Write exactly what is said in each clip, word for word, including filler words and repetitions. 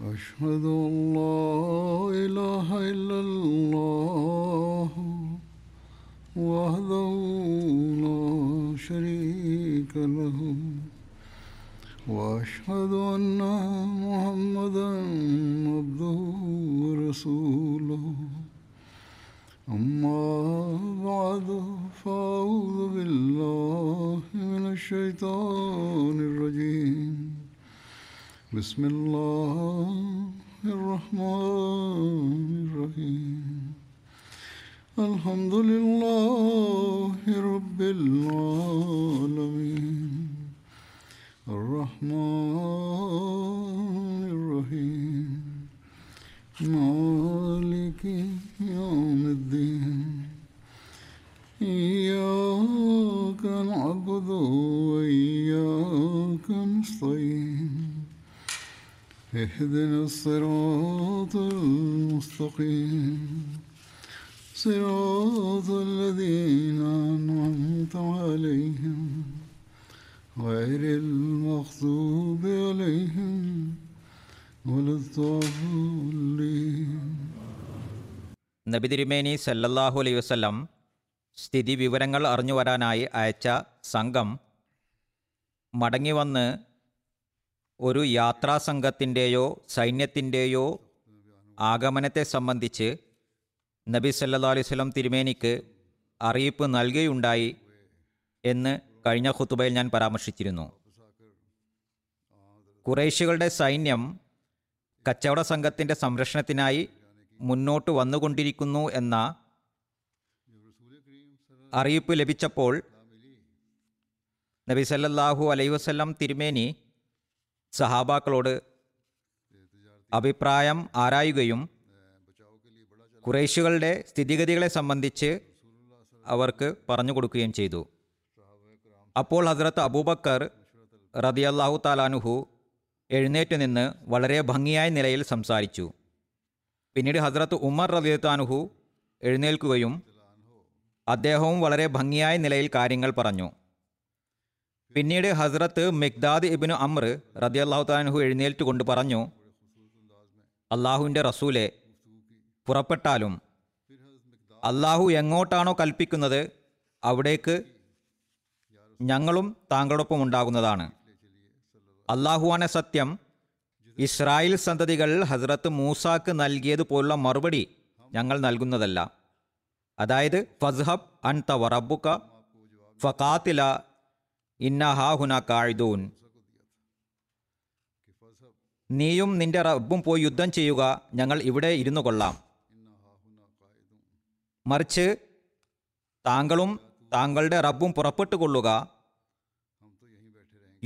أشهد أن لا إله إلا الله وحده لا شريك له وأشهد أن محمدا عبده ورسوله أما بعد فأعوذ بالله من الشيطان الرجيم بسم الله الرحمن الرحيم الحمد لله رب العالمين الرحمن الرحيم مالك يوم الدين إياك نعبد وإياك نستعين اهدنا الصراط المستقيم صراط الذين أنعمت عليهم غير المغضوب عليهم ولا الضالين. നബി തിരുമേനി സല്ലല്ലാഹു അലൈഹി വസല്ലം സ്ഥിതി വിവരങ്ങൾ അറിഞ്ഞു വരാനായി അയച്ച സംഘം മടങ്ങി വന്ന് ഒരു യാത്രാസംഘത്തിൻ്റെയോ സൈന്യത്തിൻ്റെയോ ആഗമനത്തെ സംബന്ധിച്ച് നബി സല്ലല്ലാഹു അലൈഹി വസല്ലം തിരുമേനിക്ക് അറിയിപ്പ് നൽകുകയുണ്ടായി എന്ന് കഴിഞ്ഞ ഖുതുബയിൽ ഞാൻ പരാമർശിച്ചിരുന്നു. ഖുറൈശികളുടെ സൈന്യം കച്ചവട സംഘത്തിൻ്റെ സംരക്ഷണത്തിനായി മുന്നോട്ട് വന്നുകൊണ്ടിരിക്കുന്നു എന്ന അറിയിപ്പ് ലഭിച്ചപ്പോൾ നബി സല്ലല്ലാഹു അലൈഹി വസല്ലം തിരുമേനി സഹാബാക്കളോട് അഭിപ്രായം ആരായുകയും ഖുറൈശികളുടെ സ്ഥിതിഗതികളെ സംബന്ധിച്ച് അവർക്ക് പറഞ്ഞു കൊടുക്കുകയും ചെയ്തു. അപ്പോൾ ഹസ്രത്ത് അബൂബക്കർ റളിയല്ലാഹു തആല അൻഹു എഴുന്നേറ്റ് നിന്ന് വളരെ ഭംഗിയായ നിലയിൽ സംസാരിച്ചു. പിന്നീട് ഹസ്രത്ത് ഉമർ റളിയല്ലാഹു അൻഹു എഴുന്നേൽക്കുകയും അദ്ദേഹവും വളരെ ഭംഗിയായ നിലയിൽ കാര്യങ്ങൾ പറഞ്ഞു. പിന്നീട് ഹസ്രത്ത് മിഖ്ദാദ് ഇബ്നു അംർ റളിയല്ലാഹു തആല അൻഹു എഴുന്നേറ്റ് കൊണ്ട് പറഞ്ഞു, അല്ലാഹുവിൻ്റെ റസൂലെ, പുറപ്പെട്ടാലും അല്ലാഹു എങ്ങോട്ടാണോ കൽപ്പിക്കുന്നത് അവിടേക്ക് ഞങ്ങളും താങ്കളോടൊപ്പം ഉണ്ടാകുന്നതാണ്. അല്ലാഹുവാണ് സത്യം. ഇസ്രായേൽ സന്തതികൾ ഹസ്രത്ത് മൂസാക്ക് നൽകിയതുപോലുള്ള മറുപടി ഞങ്ങൾ നൽകുന്നതല്ല. അതായത് ഫസ്ഹബ് അൻത വറബ്ബുക ഫഖാതില ഇന്ന ഹാ ഹുന ഖാഇദൂൻ, നീയും നിന്റെ റബ്ബും പോയി യുദ്ധം ചെയ്യുക, ഞങ്ങൾ ഇവിടെ ഇരുന്നു കൊള്ളാം. മറിച്ച് താങ്കളും താങ്കളുടെ റബ്ബും പുറപ്പെട്ടു കൊള്ളുക,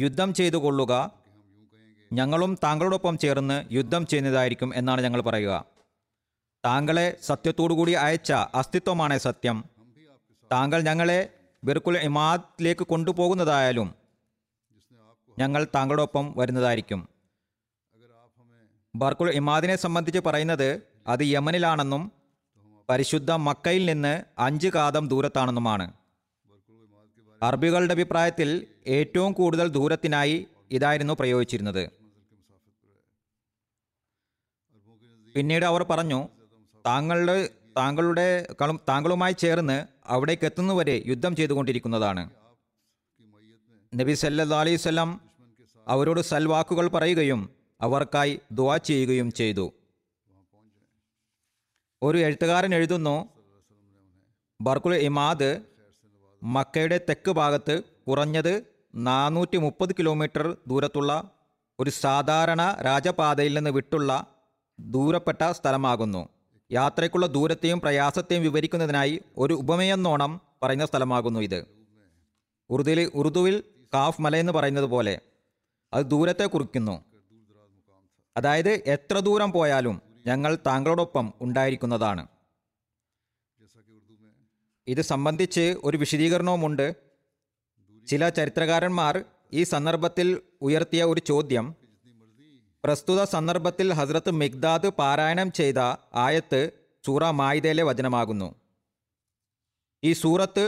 യുദ്ധം ചെയ്തു കൊള്ളുക, ഞങ്ങളും താങ്കളോടൊപ്പം ചേർന്ന് യുദ്ധം ചെയ്യുന്നതായിരിക്കും എന്നാണ് ഞങ്ങൾ പറയുക. താങ്കളെ സത്യത്തോടുകൂടി അയച്ച അസ്തിത്വമാണ് സത്യം. താങ്കൾ ഞങ്ങളെ ബിർക്കുൽ ഇമാദിലേക്ക് കൊണ്ടുപോകുന്നതായാലും ഞങ്ങൾ താങ്കളോടൊപ്പം വരുന്നതായിരിക്കും. ബർക്കുൽ ഇമാദിനെ സംബന്ധിച്ച് പറയുന്നത് അത് യമനിലാണെന്നും പരിശുദ്ധ മക്കയിൽ നിന്ന് അഞ്ച് കാതം ദൂരത്താണെന്നുമാണ്. അറബികളുടെ അഭിപ്രായത്തിൽ ഏറ്റവും കൂടുതൽ ദൂരത്തിനായി ഇതായിരുന്നു പ്രയോഗിച്ചിരുന്നത്. പിന്നീട് അവർ പറഞ്ഞു, താങ്കളുടെ താങ്കളുടെ താങ്കളുമായി ചേർന്ന് അവിടേക്ക് എത്തുന്നവരെ യുദ്ധം ചെയ്തുകൊണ്ടിരിക്കുന്നതാണ്. നബി സല്ലല്ലാഹു അലൈഹി വസല്ലം അവരോട് സൽവാക്കുകൾ പറയുകയും അവർക്കായി ദുആ ചെയ്യുകയും ചെയ്തു. ഒരു എഴുത്തുകാരൻ എഴുതുന്നു, ബർക്കുൽ ഇമാദ് മക്കയുടെ തെക്ക് ഭാഗത്ത് കുറഞ്ഞത് നാനൂറ്റി മുപ്പത് കിലോമീറ്റർ ദൂരത്തുള്ള ഒരു സാധാരണ രാജപാതയിൽ നിന്ന് വിട്ടുള്ള ദൂരപ്പെട്ട സ്ഥലമാകുന്നു. യാത്രയ്ക്കുള്ള ദൂരത്തെയും പ്രയാസത്തെയും വിവരിക്കുന്നതിനായി ഒരു ഉപമയെന്നോണം പറയുന്ന സ്ഥലമാകുന്നു ഇത്. ഉറുദുവിൽ ഉറുദുവിൽ കാഫ് മല എന്ന് പറയുന്നത് പോലെ അത് ദൂരത്തെ കുറിക്കുന്നു. അതായത് എത്ര ദൂരം പോയാലും ഞങ്ങൾ താങ്കളോടൊപ്പം ഉണ്ടായിരിക്കുന്നതാണ്. ഇത് സംബന്ധിച്ച് ഒരു വിശദീകരണവുമുണ്ട്. ചില ചരിത്രകാരന്മാർ ഈ സന്ദർഭത്തിൽ ഉയർത്തിയ ഒരു ചോദ്യം, പ്രസ്തുത സന്ദർഭത്തിൽ ഹസ്രത്ത് മിഖ്ദാദ് പാരായണം ചെയ്ത ആയത്ത് സൂറ മാഇദയിലെ വചനമാകുന്നു. ഈ സൂറത്ത്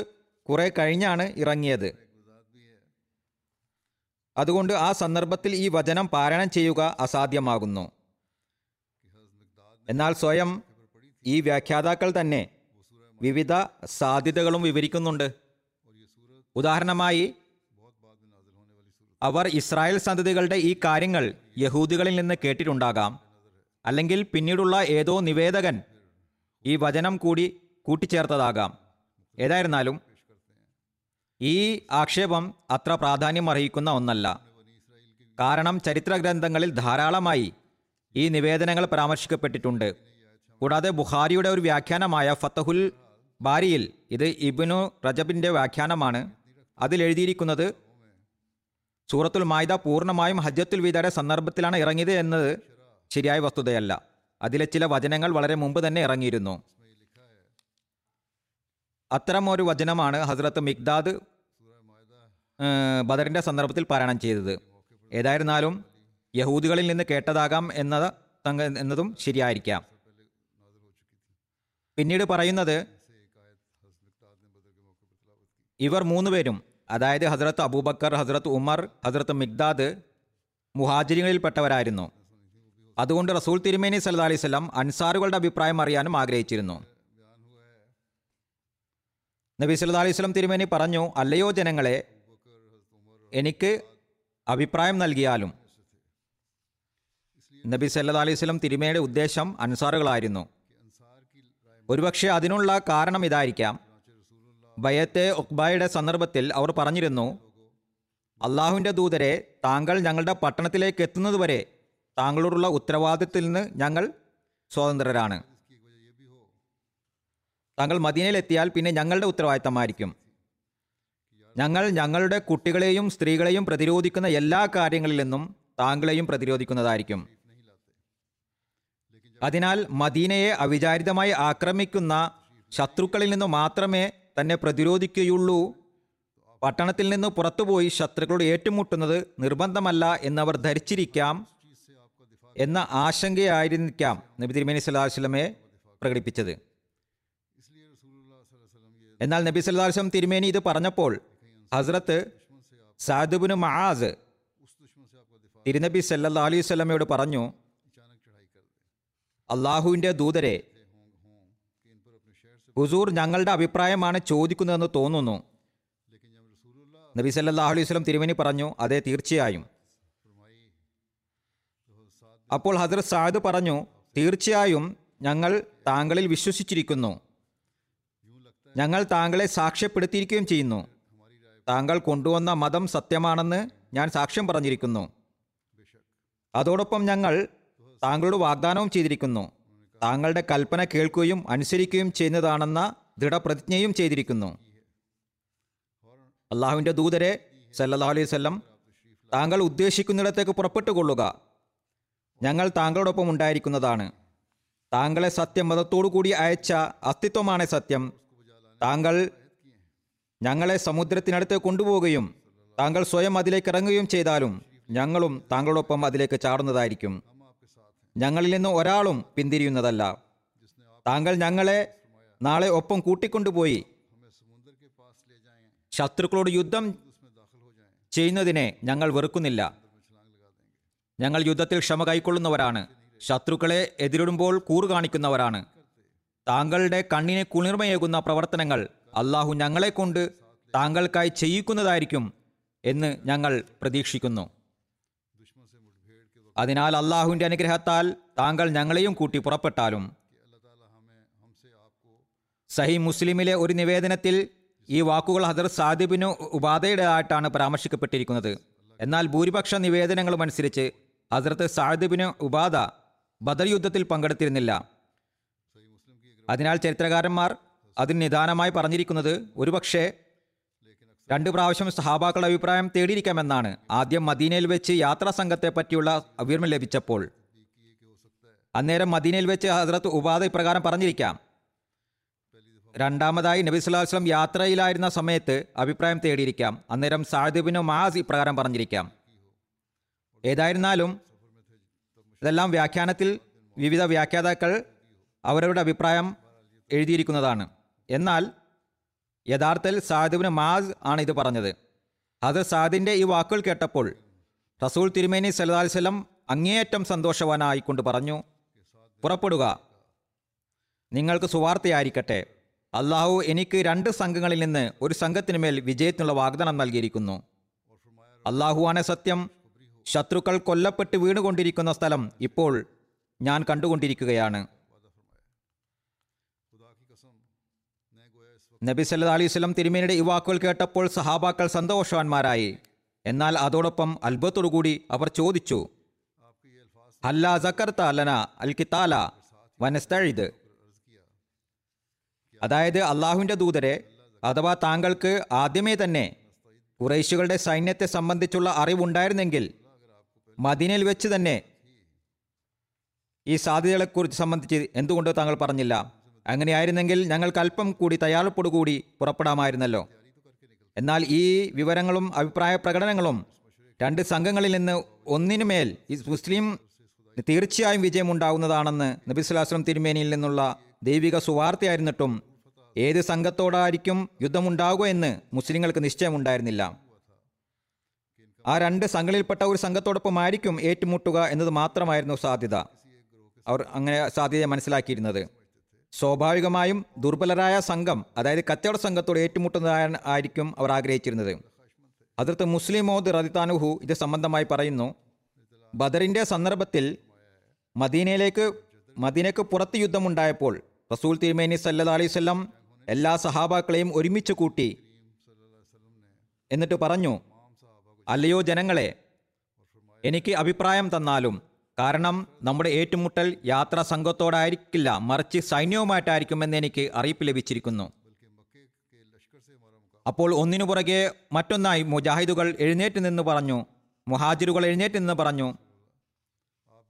കുറെ കഴിഞ്ഞാണ് ഇറങ്ങിയത്. അതുകൊണ്ട് ആ സന്ദർഭത്തിൽ ഈ വചനം പാരായണം ചെയ്യുക അസാധ്യമാകുന്നു. എന്നാൽ സ്വയം ഈ വ്യാഖ്യാതാക്കൾ തന്നെ വിവിധ സാധ്യതകളും വിവരിക്കുന്നുണ്ട്. ഉദാഹരണമായി അവർ ഇസ്രായേൽ സന്തതികളുടെ ഈ കാര്യങ്ങൾ യഹൂദികളിൽ നിന്ന് കേട്ടിട്ടുണ്ടാകാം, അല്ലെങ്കിൽ പിന്നീടുള്ള ഏതോ നിവേദകൻ ഈ വചനം കൂടി കൂട്ടിച്ചേർത്തതാകാം. ഏതായിരുന്നാലും ഈ ആക്ഷേപം അത്ര പ്രാധാന്യം അർഹിക്കുന്ന ഒന്നല്ല, കാരണം ചരിത്ര ഗ്രന്ഥങ്ങളിൽ ധാരാളമായി ഈ നിവേദനങ്ങൾ പരാമർശിക്കപ്പെട്ടിട്ടുണ്ട്. കൂടാതെ ബുഖാരിയുടെ ഒരു വ്യാഖ്യാനമായ ഫതഹുൽ ബാരിയിൽ, ഇത് ഇബ്നു റജബിൻ്റെ വ്യാഖ്യാനമാണ്, അതിലെഴുതിയിരിക്കുന്നത് സൂറത്തുൽ മാഇദ പൂർണ്ണമായും ഹജ്ജത്തുൽ വിദായുടെ സന്ദർഭത്തിലാണ് ഇറങ്ങിയത് എന്നത് ശരിയായ വസ്തുതയല്ല. അതിലെ ചില വചനങ്ങൾ വളരെ മുമ്പ് തന്നെ ഇറങ്ങിയിരുന്നു. അത്തരം ഒരു വചനമാണ് ഹസ്രത്ത് മിഖ്ദാദ് ബദറിൻ്റെ സന്ദർഭത്തിൽ പാരായണം ചെയ്തത്. ഏതായിരുന്നാലും യഹൂദികളിൽ നിന്ന് കേട്ടതാകാം എന്നത് എന്നതും ശരിയായിരിക്കാം. പിന്നീട് പറയുന്നത്, ഇവർ മൂന്നുപേരും, അതായത് ഹസ്രത്ത് അബൂബക്കർ, ഹസ്രത്ത് ഉമർ, ഹസ്രത്ത് മിഖ്ദാദ് മുഹാജിരികളിൽപ്പെട്ടവരായിരുന്നു. അതുകൊണ്ട് റസൂൽ തിരുമേനി സല്ലല്ലാഹു അലൈഹി വസല്ലം അൻസാറുകളുടെ അഭിപ്രായം അറിയാനും ആഗ്രഹിച്ചിരുന്നു. നബി സല്ലല്ലാഹു അലൈഹി വസല്ലം തിരുമേനി പറഞ്ഞു, അല്ലയോ ജനങ്ങളെ, എനിക്ക് അഭിപ്രായം നൽകിയാലും. നബി സല്ലല്ലാഹു അലൈഹി വസല്ലം തിരുമേനിയുടെ ഉദ്ദേശം അൻസാറുകളായിരുന്നു. ഒരുപക്ഷെ അതിനുള്ള കാരണം ഇതായിരിക്കാം, ബയത്തെ ഉഖ്ബയുടെ സന്ദർഭത്തിൽ അവർ പറഞ്ഞിരുന്നു, അള്ളാഹുവിൻ്റെ ദൂതരെ, താങ്കൾ ഞങ്ങളുടെ പട്ടണത്തിലേക്ക് എത്തുന്നതുവരെ താങ്കളോടുള്ള ഉത്തരവാദിത്തത്തിൽ നിന്ന് ഞങ്ങൾ സ്വതന്ത്രരാണ്. താങ്കൾ മദീനയിലെത്തിയാൽ പിന്നെ ഞങ്ങളുടെ ഉത്തരവാദിത്തമായിരിക്കും. ഞങ്ങൾ ഞങ്ങളുടെ കുട്ടികളെയും സ്ത്രീകളെയും പ്രതിരോധിക്കുന്ന എല്ലാ കാര്യങ്ങളിൽ നിന്നും താങ്കളെയും പ്രതിരോധിക്കുന്നതായിരിക്കും. അതിനാൽ മദീനയെ അവിചാരിതമായി ആക്രമിക്കുന്ന ശത്രുക്കളിൽ നിന്നു മാത്രമേ തന്നെ പ്രതിരോധിക്കുകയുള്ളൂ. പട്ടണത്തിൽ നിന്ന് പുറത്തുപോയി ശത്രുക്കളോട് ഏറ്റുമുട്ടുന്നത് നിർബന്ധമല്ല എന്നവർ ധരിച്ചിരിക്കാം എന്ന ആശങ്കയായിരിക്കാം നബി തിരുമേനി സല്ലല്ലാഹു അലൈഹി വസല്ലമയെ പ്രകടിപ്പിച്ചത്. എന്നാൽ നബി സല്ലല്ലാഹു അലൈഹി വസല്ലം തിരുമേനി ഇത് പറഞ്ഞപ്പോൾ ഹസ്രത്ത് സഅദ് ഇബ്നു മുആസ് തിരുനബി സല്ലല്ലാഹു അലൈഹി വസല്ലമയോട് പറഞ്ഞു, അള്ളാഹുവിൻ്റെ ദൂതരെ, ഹുസൂർ ഞങ്ങളുടെ അഭിപ്രായമാണ് ചോദിക്കുന്നതെന്ന് തോന്നുന്നു. നബി സല്ലല്ലാഹു അലൈഹി വസല്ലം തിരുമേനി പറഞ്ഞു, അതെ, തീർച്ചയായും. അപ്പോൾ ഹസ്രത്ത് സഅദ് പറഞ്ഞു, തീർച്ചയായും ഞങ്ങൾ താങ്കളിൽ വിശ്വസിച്ചിരിക്കുന്നു, ഞങ്ങൾ താങ്കളെ സാക്ഷ്യപ്പെടുത്തിയിരിക്കുകയും ചെയ്യുന്നു. താങ്കൾ കൊണ്ടുവന്ന മതം സത്യമാണെന്ന് ഞാൻ സാക്ഷ്യം പറഞ്ഞിരിക്കുന്നു. അതോടൊപ്പം ഞങ്ങൾ താങ്കളോട് വാഗ്ദാനവും ചെയ്തിരിക്കുന്നു. താങ്കളുടെ കൽപ്പന കേൾക്കുകയും അനുസരിക്കുകയും ചെയ്യുന്നതാണെന്ന ദൃഢപ്രതിജ്ഞയും ചെയ്തിരിക്കുന്നു. അള്ളാഹുവിൻ്റെ ദൂതരെ സല്ലല്ലാഹു അലൈഹി വസല്ലം, താങ്കൾ ഉദ്ദേശിക്കുന്നിടത്തേക്ക് പുറപ്പെട്ടുകൊള്ളുക. ഞങ്ങൾ താങ്കളോടൊപ്പം ഉണ്ടായിരിക്കുന്നതാണ്. താങ്കളെ സത്യമതത്തോടു കൂടി അയച്ച അസ്തിത്വമാണ് സത്യം. താങ്കൾ ഞങ്ങളെ സമുദ്രത്തിനടുത്ത് കൊണ്ടുപോവുകയും താങ്കൾ സ്വയം അതിലേക്ക് ഇറങ്ങുകയും ചെയ്താലും ഞങ്ങളും താങ്കളോടൊപ്പം അതിലേക്ക് ചാടുന്നതായിരിക്കും. ഞങ്ങളിൽ നിന്ന് ഒരാളും പിന്തിരിയുന്നതല്ല. താങ്കൾ ഞങ്ങളെ നാളെ ഒപ്പം കൂട്ടിക്കൊണ്ടുപോയി ശത്രുക്കളോട് യുദ്ധം ചെയ്യുന്നതിനെ ഞങ്ങൾ വെറുക്കുന്നില്ല. ഞങ്ങൾ യുദ്ധത്തിൽ ക്ഷമ കൈക്കൊള്ളുന്നവരാണ്. ശത്രുക്കളെ എതിരിടുമ്പോൾ കൂറ് കാണിക്കുന്നവരാണ്. താങ്കളുടെ കണ്ണിന് കുളിർമയേകുന്ന പ്രവർത്തനങ്ങൾ അള്ളാഹു ഞങ്ങളെ കൊണ്ട് താങ്കൾക്കായി ചെയ്യിക്കുന്നതായിരിക്കും എന്ന് ഞങ്ങൾ പ്രതീക്ഷിക്കുന്നു. അതിനാൽ അള്ളാഹുവിൻ്റെ അനുഗ്രഹത്താൽ താങ്കൾ ഞങ്ങളെയും കൂട്ടി പുറപ്പെട്ടാലും. സഹീഹ് മുസ്ലിമിലെ ഒരു നിവേദനത്തിൽ ഈ വാക്കുകൾ ഹസ്രത്ത് സഅദ് ഇബ്നു ഉബാദയുടെ ആയിട്ടാണ് പരാമർശിക്കപ്പെട്ടിരിക്കുന്നത്. എന്നാൽ ഭൂരിപക്ഷ നിവേദനങ്ങളും അനുസരിച്ച് ഹസ്രത്ത് സഅദ് ഇബ്നു ഉബാദ ബദർ യുദ്ധത്തിൽ പങ്കെടുത്തിരുന്നില്ല. അതിനാൽ ചരിത്രകാരന്മാർ അതിന് നിദാനമായി പറഞ്ഞിരിക്കുന്നത് ഒരുപക്ഷെ രണ്ട് പ്രാവശ്യം സഹാബാക്കളുടെ അഭിപ്രായം തേടിയിരിക്കാമെന്നാണ്. ആദ്യം മദീനയിൽ വെച്ച് യാത്രാ സംഘത്തെ പറ്റിയുള്ള വിവരം ലഭിച്ചപ്പോൾ. അന്നേരം മദീനയിൽ വെച്ച് ഹസ്രത്ത് ഉബാദ ഇപ്രകാരം പറഞ്ഞിരിക്കാം. രണ്ടാമതായി നബി സല്ലല്ലാഹു അലൈഹി വസല്ലം യാത്രയിലായിരുന്ന സമയത്ത് അഭിപ്രായം തേടിയിരിക്കാം. അന്നേരം സഅദ് ഇബ്നു മുആസ് ഇപ്രകാരം പറഞ്ഞിരിക്കാം. ഏതായിരുന്നാലും ഇതെല്ലാം വ്യാഖ്യാനത്തിൽ വിവിധ വ്യാഖ്യാതാക്കൾ അവരവരുടെ അഭിപ്രായം എഴുതിയിരിക്കുന്നതാണ്. എന്നാൽ യഥാർത്ഥത്തിൽ സഅദ് ഇബ്നു മുആസ് ആണ് ഇത് പറഞ്ഞത്. അത് സഅദിൻ്റെ ഈ വാക്കുകൾ കേട്ടപ്പോൾ റസൂൽ തിരുമേനി സല്ലല്ലാഹു അലൈഹി വസല്ലം അങ്ങേയറ്റം സന്തോഷവാനായിക്കൊണ്ട് പറഞ്ഞു, പുറപ്പെടുക, നിങ്ങൾക്ക് സുവാർത്തയായിരിക്കട്ടെ. അള്ളാഹു എനിക്ക് രണ്ട് സംഘങ്ങളിൽ നിന്ന് ഒരു സംഘത്തിനു മേൽ വിജയത്തിനുള്ള വാഗ്ദാനം നൽകിയിരിക്കുന്നു. അള്ളാഹുവാണ് സത്യം. ശത്രുക്കൾ കൊല്ലപ്പെട്ട് വീണുകൊണ്ടിരിക്കുന്ന സ്ഥലം ഇപ്പോൾ ഞാൻ കണ്ടുകൊണ്ടിരിക്കുകയാണ്. നബി സല്ലല്ലാഹു അലൈഹി വസല്ലം തിരുമേനിയുടെ ഈ വാക്കുകൾ കേട്ടപ്പോൾ സഹാബാക്കൾ സന്തോഷവാന്മാരായി. എന്നാൽ അതോടൊപ്പം അത്ഭുതത്തോടുകൂടി അവർ ചോദിച്ചു, ഹല്ലാ സക്കർത ലനാ അൽ കിതാല വനസ്തഇദ്, അതായത് അള്ളാഹുവിൻ്റെ ദൂതരെ, അഥവാ താങ്കൾക്ക് ആദ്യമേ തന്നെ ഖുറൈശികളുടെ സൈന്യത്തെ സംബന്ധിച്ചുള്ള അറിവുണ്ടായിരുന്നെങ്കിൽ മദീനയിൽ വെച്ച് തന്നെ ഈ സാധ്യതകളെക്കുറിച്ച് സംബന്ധിച്ച് എന്തുകൊണ്ട് താങ്കൾ പറഞ്ഞില്ല? അങ്ങനെയായിരുന്നെങ്കിൽ ഞങ്ങൾക്ക് അല്പം കൂടി തയ്യാറെടുപ്പോടുകൂടി പുറപ്പെടാമായിരുന്നല്ലോ. എന്നാൽ ഈ വിവരങ്ങളും അഭിപ്രായ പ്രകടനങ്ങളും രണ്ട് സംഘങ്ങളിൽ നിന്ന് ഒന്നിനുമേൽ ഈ മുസ്ലിം തീർച്ചയായും വിജയമുണ്ടാകുന്നതാണെന്ന് നബി സല്ലല്ലാഹു അലൈഹി വസല്ലം തിരുമേനിയിൽ നിന്നുള്ള ദൈവിക സുവാർത്തയായിരുന്നിട്ടും ഏത് സംഘത്തോടായിരിക്കും യുദ്ധമുണ്ടാകുക എന്ന് മുസ്ലിങ്ങൾക്ക് നിശ്ചയമുണ്ടായിരുന്നില്ല. ആ രണ്ട് സംഘങ്ങളിൽപ്പെട്ട ഒരു സംഘത്തോടൊപ്പമായിരിക്കും ഏറ്റുമുട്ടുക എന്നത് മാത്രമായിരുന്നു സാധ്യത. അവർ അങ്ങനെ സാധ്യത മനസ്സിലാക്കിയിരുന്നത്. സ്വാഭാവികമായും ദുർബലരായ സംഘം, അതായത് കച്ചവട സംഘത്തോട് ഏറ്റുമുട്ടുന്നതായ ആയിരിക്കും അവർ ആഗ്രഹിച്ചിരുന്നത്. ഹദ്റത്ത് മുസ്ലിമോദ് റളിയല്ലാഹു അൻഹു ഇത് സംബന്ധമായി പറയുന്നു, ബദറിൻ്റെ സന്ദർഭത്തിൽ മദീനയിലേക്ക് മദീനയ്ക്ക് പുറത്ത് യുദ്ധമുണ്ടായപ്പോൾ റസൂൽ തിരുമേനി സല്ലല്ലാഹു അലൈഹി വസല്ലം എല്ലാ സഹാബാക്കളെയും ഒരുമിച്ച് കൂട്ടി. എന്നിട്ട് പറഞ്ഞു, അല്ലയോ ജനങ്ങളെ, എനിക്ക് അഭിപ്രായം തന്നാലും, കാരണം നമ്മുടെ ഏറ്റുമുട്ടൽ യാത്രാ സംഘത്തോടായിരിക്കില്ല, മറിച്ച് സൈന്യവുമായിട്ടായിരിക്കുമെന്ന് എനിക്ക് അറിയിപ്പ് ലഭിച്ചിരിക്കുന്നു. അപ്പോൾ ഒന്നിനു പുറകെ മറ്റൊന്നായി മുജാഹിദുകൾ എഴുന്നേറ്റ് നിന്ന് പറഞ്ഞു, മുഹാജിറുകൾ എഴുന്നേറ്റ് നിന്ന് പറഞ്ഞു,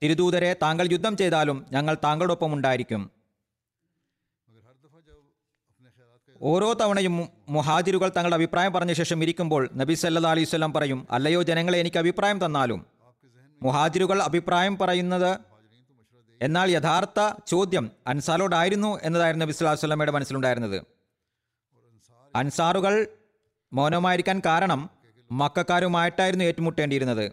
തിരുദൂതരെ, താങ്കൾ യുദ്ധം ചെയ്താലും ഞങ്ങൾ താങ്കളോടൊപ്പം ഉണ്ടായിരിക്കും. ഓരോ തവണയും മുഹാജിറുകൾ തങ്ങളുടെ അഭിപ്രായം പറഞ്ഞ ശേഷം ഇരിക്കുമ്പോൾ നബി സല്ലല്ലാഹു അലൈഹി വസല്ലം പറയും, അല്ലയോ ജനങ്ങളെ, എനിക്ക് അഭിപ്രായം തന്നാലും. മുഹാജിറുകൾ അഭിപ്രായം പറയുന്നത് എന്നാൽ യഥാർത്ഥ ചോദ്യം അൻസാറോടായിരുന്നു എന്നതായിരുന്നു നബി സല്ലല്ലാഹു അലൈഹി വസല്ലമയുടെ മനസ്സിലുണ്ടായിരുന്നത്. അൻസാറുകൾ മൗനമായിരിക്കാൻ കാരണം മക്കക്കാരുമായിട്ടായിരുന്നു ഏറ്റുമുട്ടേണ്ടിയിരുന്നത്.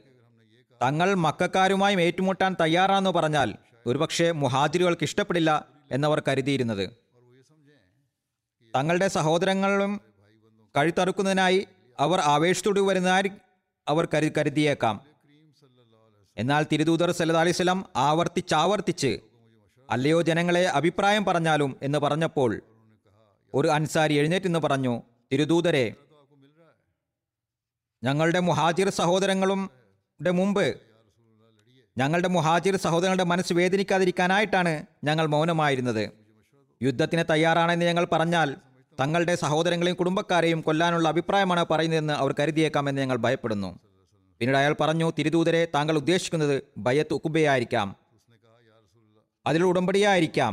തങ്ങൾ മക്കക്കാരുമായും ഏറ്റുമുട്ടാൻ തയ്യാറാണെന്ന് പറഞ്ഞാൽ ഒരുപക്ഷെ മുഹാജിറുകൾക്ക് ഇഷ്ടപ്പെടില്ല എന്നവർ കരുതിയിരുന്നത്. തങ്ങളുടെ സഹോദരങ്ങളും കഴുത്തറുക്കുന്നതിനായി അവർ ആവേശത്തോട് വരുന്നതായി അവർ കരു കരുതിയേക്കാം. എന്നാൽ തിരുദൂതർ സല്ലല്ലാഹു അലൈഹി വസല്ലം ആവർത്തിച്ചാവർത്തിച്ച് അല്ലയോ ജനങ്ങളെ അഭിപ്രായം പറഞ്ഞാലും എന്ന് പറഞ്ഞപ്പോൾ ഒരു അൻസാരി എഴുന്നേറ്റെന്ന് പറഞ്ഞു, തിരുദൂതരെ, ഞങ്ങളുടെ മുഹാജിർ സഹോദരങ്ങളും മുമ്പ് ഞങ്ങളുടെ മുഹാജിർ സഹോദരങ്ങളുടെ മനസ്സ് വേദനിക്കാതിരിക്കാനായിട്ടാണ് ഞങ്ങൾ മൗനമായിരുന്നത്. യുദ്ധത്തിന് തയ്യാറാണെന്ന് ഞങ്ങൾ പറഞ്ഞാൽ തങ്ങളുടെ സഹോദരങ്ങളെയും കുടുംബക്കാരെയും കൊല്ലാനുള്ള അഭിപ്രായമാണ് പറയുന്നതെന്ന് അവർ കരുതിയേക്കാമെന്ന് ഞങ്ങൾ ഭയപ്പെടുന്നു. പിന്നീട് അയാൾ പറഞ്ഞു, തിരുദൂതരെ, താങ്കൾ ഉദ്ദേശിക്കുന്നത് ബയത്ത് ഉഖുബയായിരിക്കാം, അതിലുള്ള ഉടമ്പടിയായിരിക്കാം.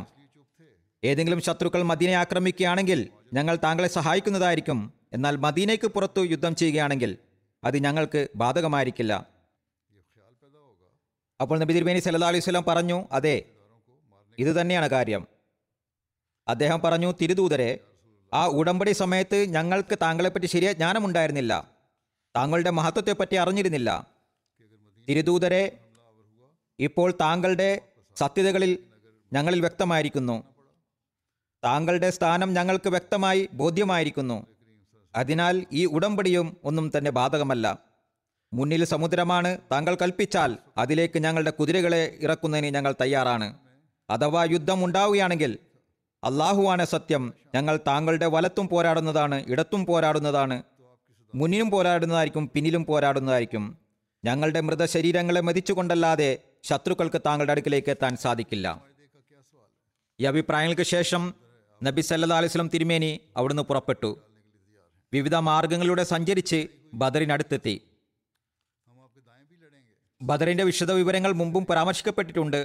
ഏതെങ്കിലും ശത്രുക്കൾ മദീനയെ ആക്രമിക്കുകയാണെങ്കിൽ ഞങ്ങൾ താങ്കളെ സഹായിക്കുന്നതായിരിക്കും. എന്നാൽ മദീനയ്ക്ക് പുറത്തു യുദ്ധം ചെയ്യുകയാണെങ്കിൽ അത് ഞങ്ങൾക്ക് ബാധകമായിരിക്കില്ല. അപ്പോൾ നബി തിരുമേനി സല്ലല്ലാഹു അലൈഹി വസല്ലം പറഞ്ഞു, അതെ, ഇത് തന്നെയാണ് കാര്യം. അദ്ദേഹം പറഞ്ഞു, തിരുദൂതരെ, ആ ഉടമ്പടി സമയത്ത് ഞങ്ങൾക്ക് താങ്കളെപ്പറ്റി ശരിയായ ജ്ഞാനമുണ്ടായിരുന്നില്ല, താങ്കളുടെ മഹത്വത്തെപ്പറ്റി അറിഞ്ഞിരുന്നില്ല. തിരുദൂതരെ, ഇപ്പോൾ താങ്കളുടെ സത്യതകളിൽ ഞങ്ങളിൽ വ്യക്തമായിരിക്കുന്നു, താങ്കളുടെ സ്ഥാനം ഞങ്ങൾക്ക് വ്യക്തമായി ബോധ്യമായിരിക്കുന്നു. അതിനാൽ ഈ ഉടമ്പടിയും ഒന്നും തന്നെ ബാധകമല്ല. മുന്നിൽ സമുദ്രമാണ്, താങ്കൾ കൽപ്പിച്ചാൽ അതിലേക്ക് ഞങ്ങളുടെ കുതിരകളെ ഇറക്കുന്നതിന് ഞങ്ങൾ തയ്യാറാണ്. അഥവാ യുദ്ധം ഉണ്ടാവുകയാണെങ്കിൽ അള്ളാഹുവാണ് സത്യം, ഞങ്ങൾ താങ്കളുടെ വലത്തും പോരാടുന്നതാണ്, ഇടത്തും പോരാടുന്നതാണ്, മുന്നിലും പോരാടുന്നതായിരിക്കും, പിന്നിലും പോരാടുന്നതായിരിക്കും. ഞങ്ങളുടെ മൃതശരീരങ്ങളെ മതിച്ചുകൊണ്ടല്ലാതെ ശത്രുക്കൾക്ക് താങ്കളുടെ അടുക്കിലേക്ക് എത്താൻ സാധിക്കില്ല. ഈ അഭിപ്രായങ്ങൾക്ക് ശേഷം നബി സല്ലല്ലാഹു അലൈഹി വസല്ലം തിരുമേനി അവിടുന്ന് പുറപ്പെട്ടു. വിവിധ മാർഗങ്ങളിലൂടെ സഞ്ചരിച്ച് ബദറിനടുത്തെത്തി. ബദറിന്റെ വിശദ വിവരങ്ങൾ മുമ്പും പരാമർശിക്കപ്പെട്ടിട്ടുണ്ട്.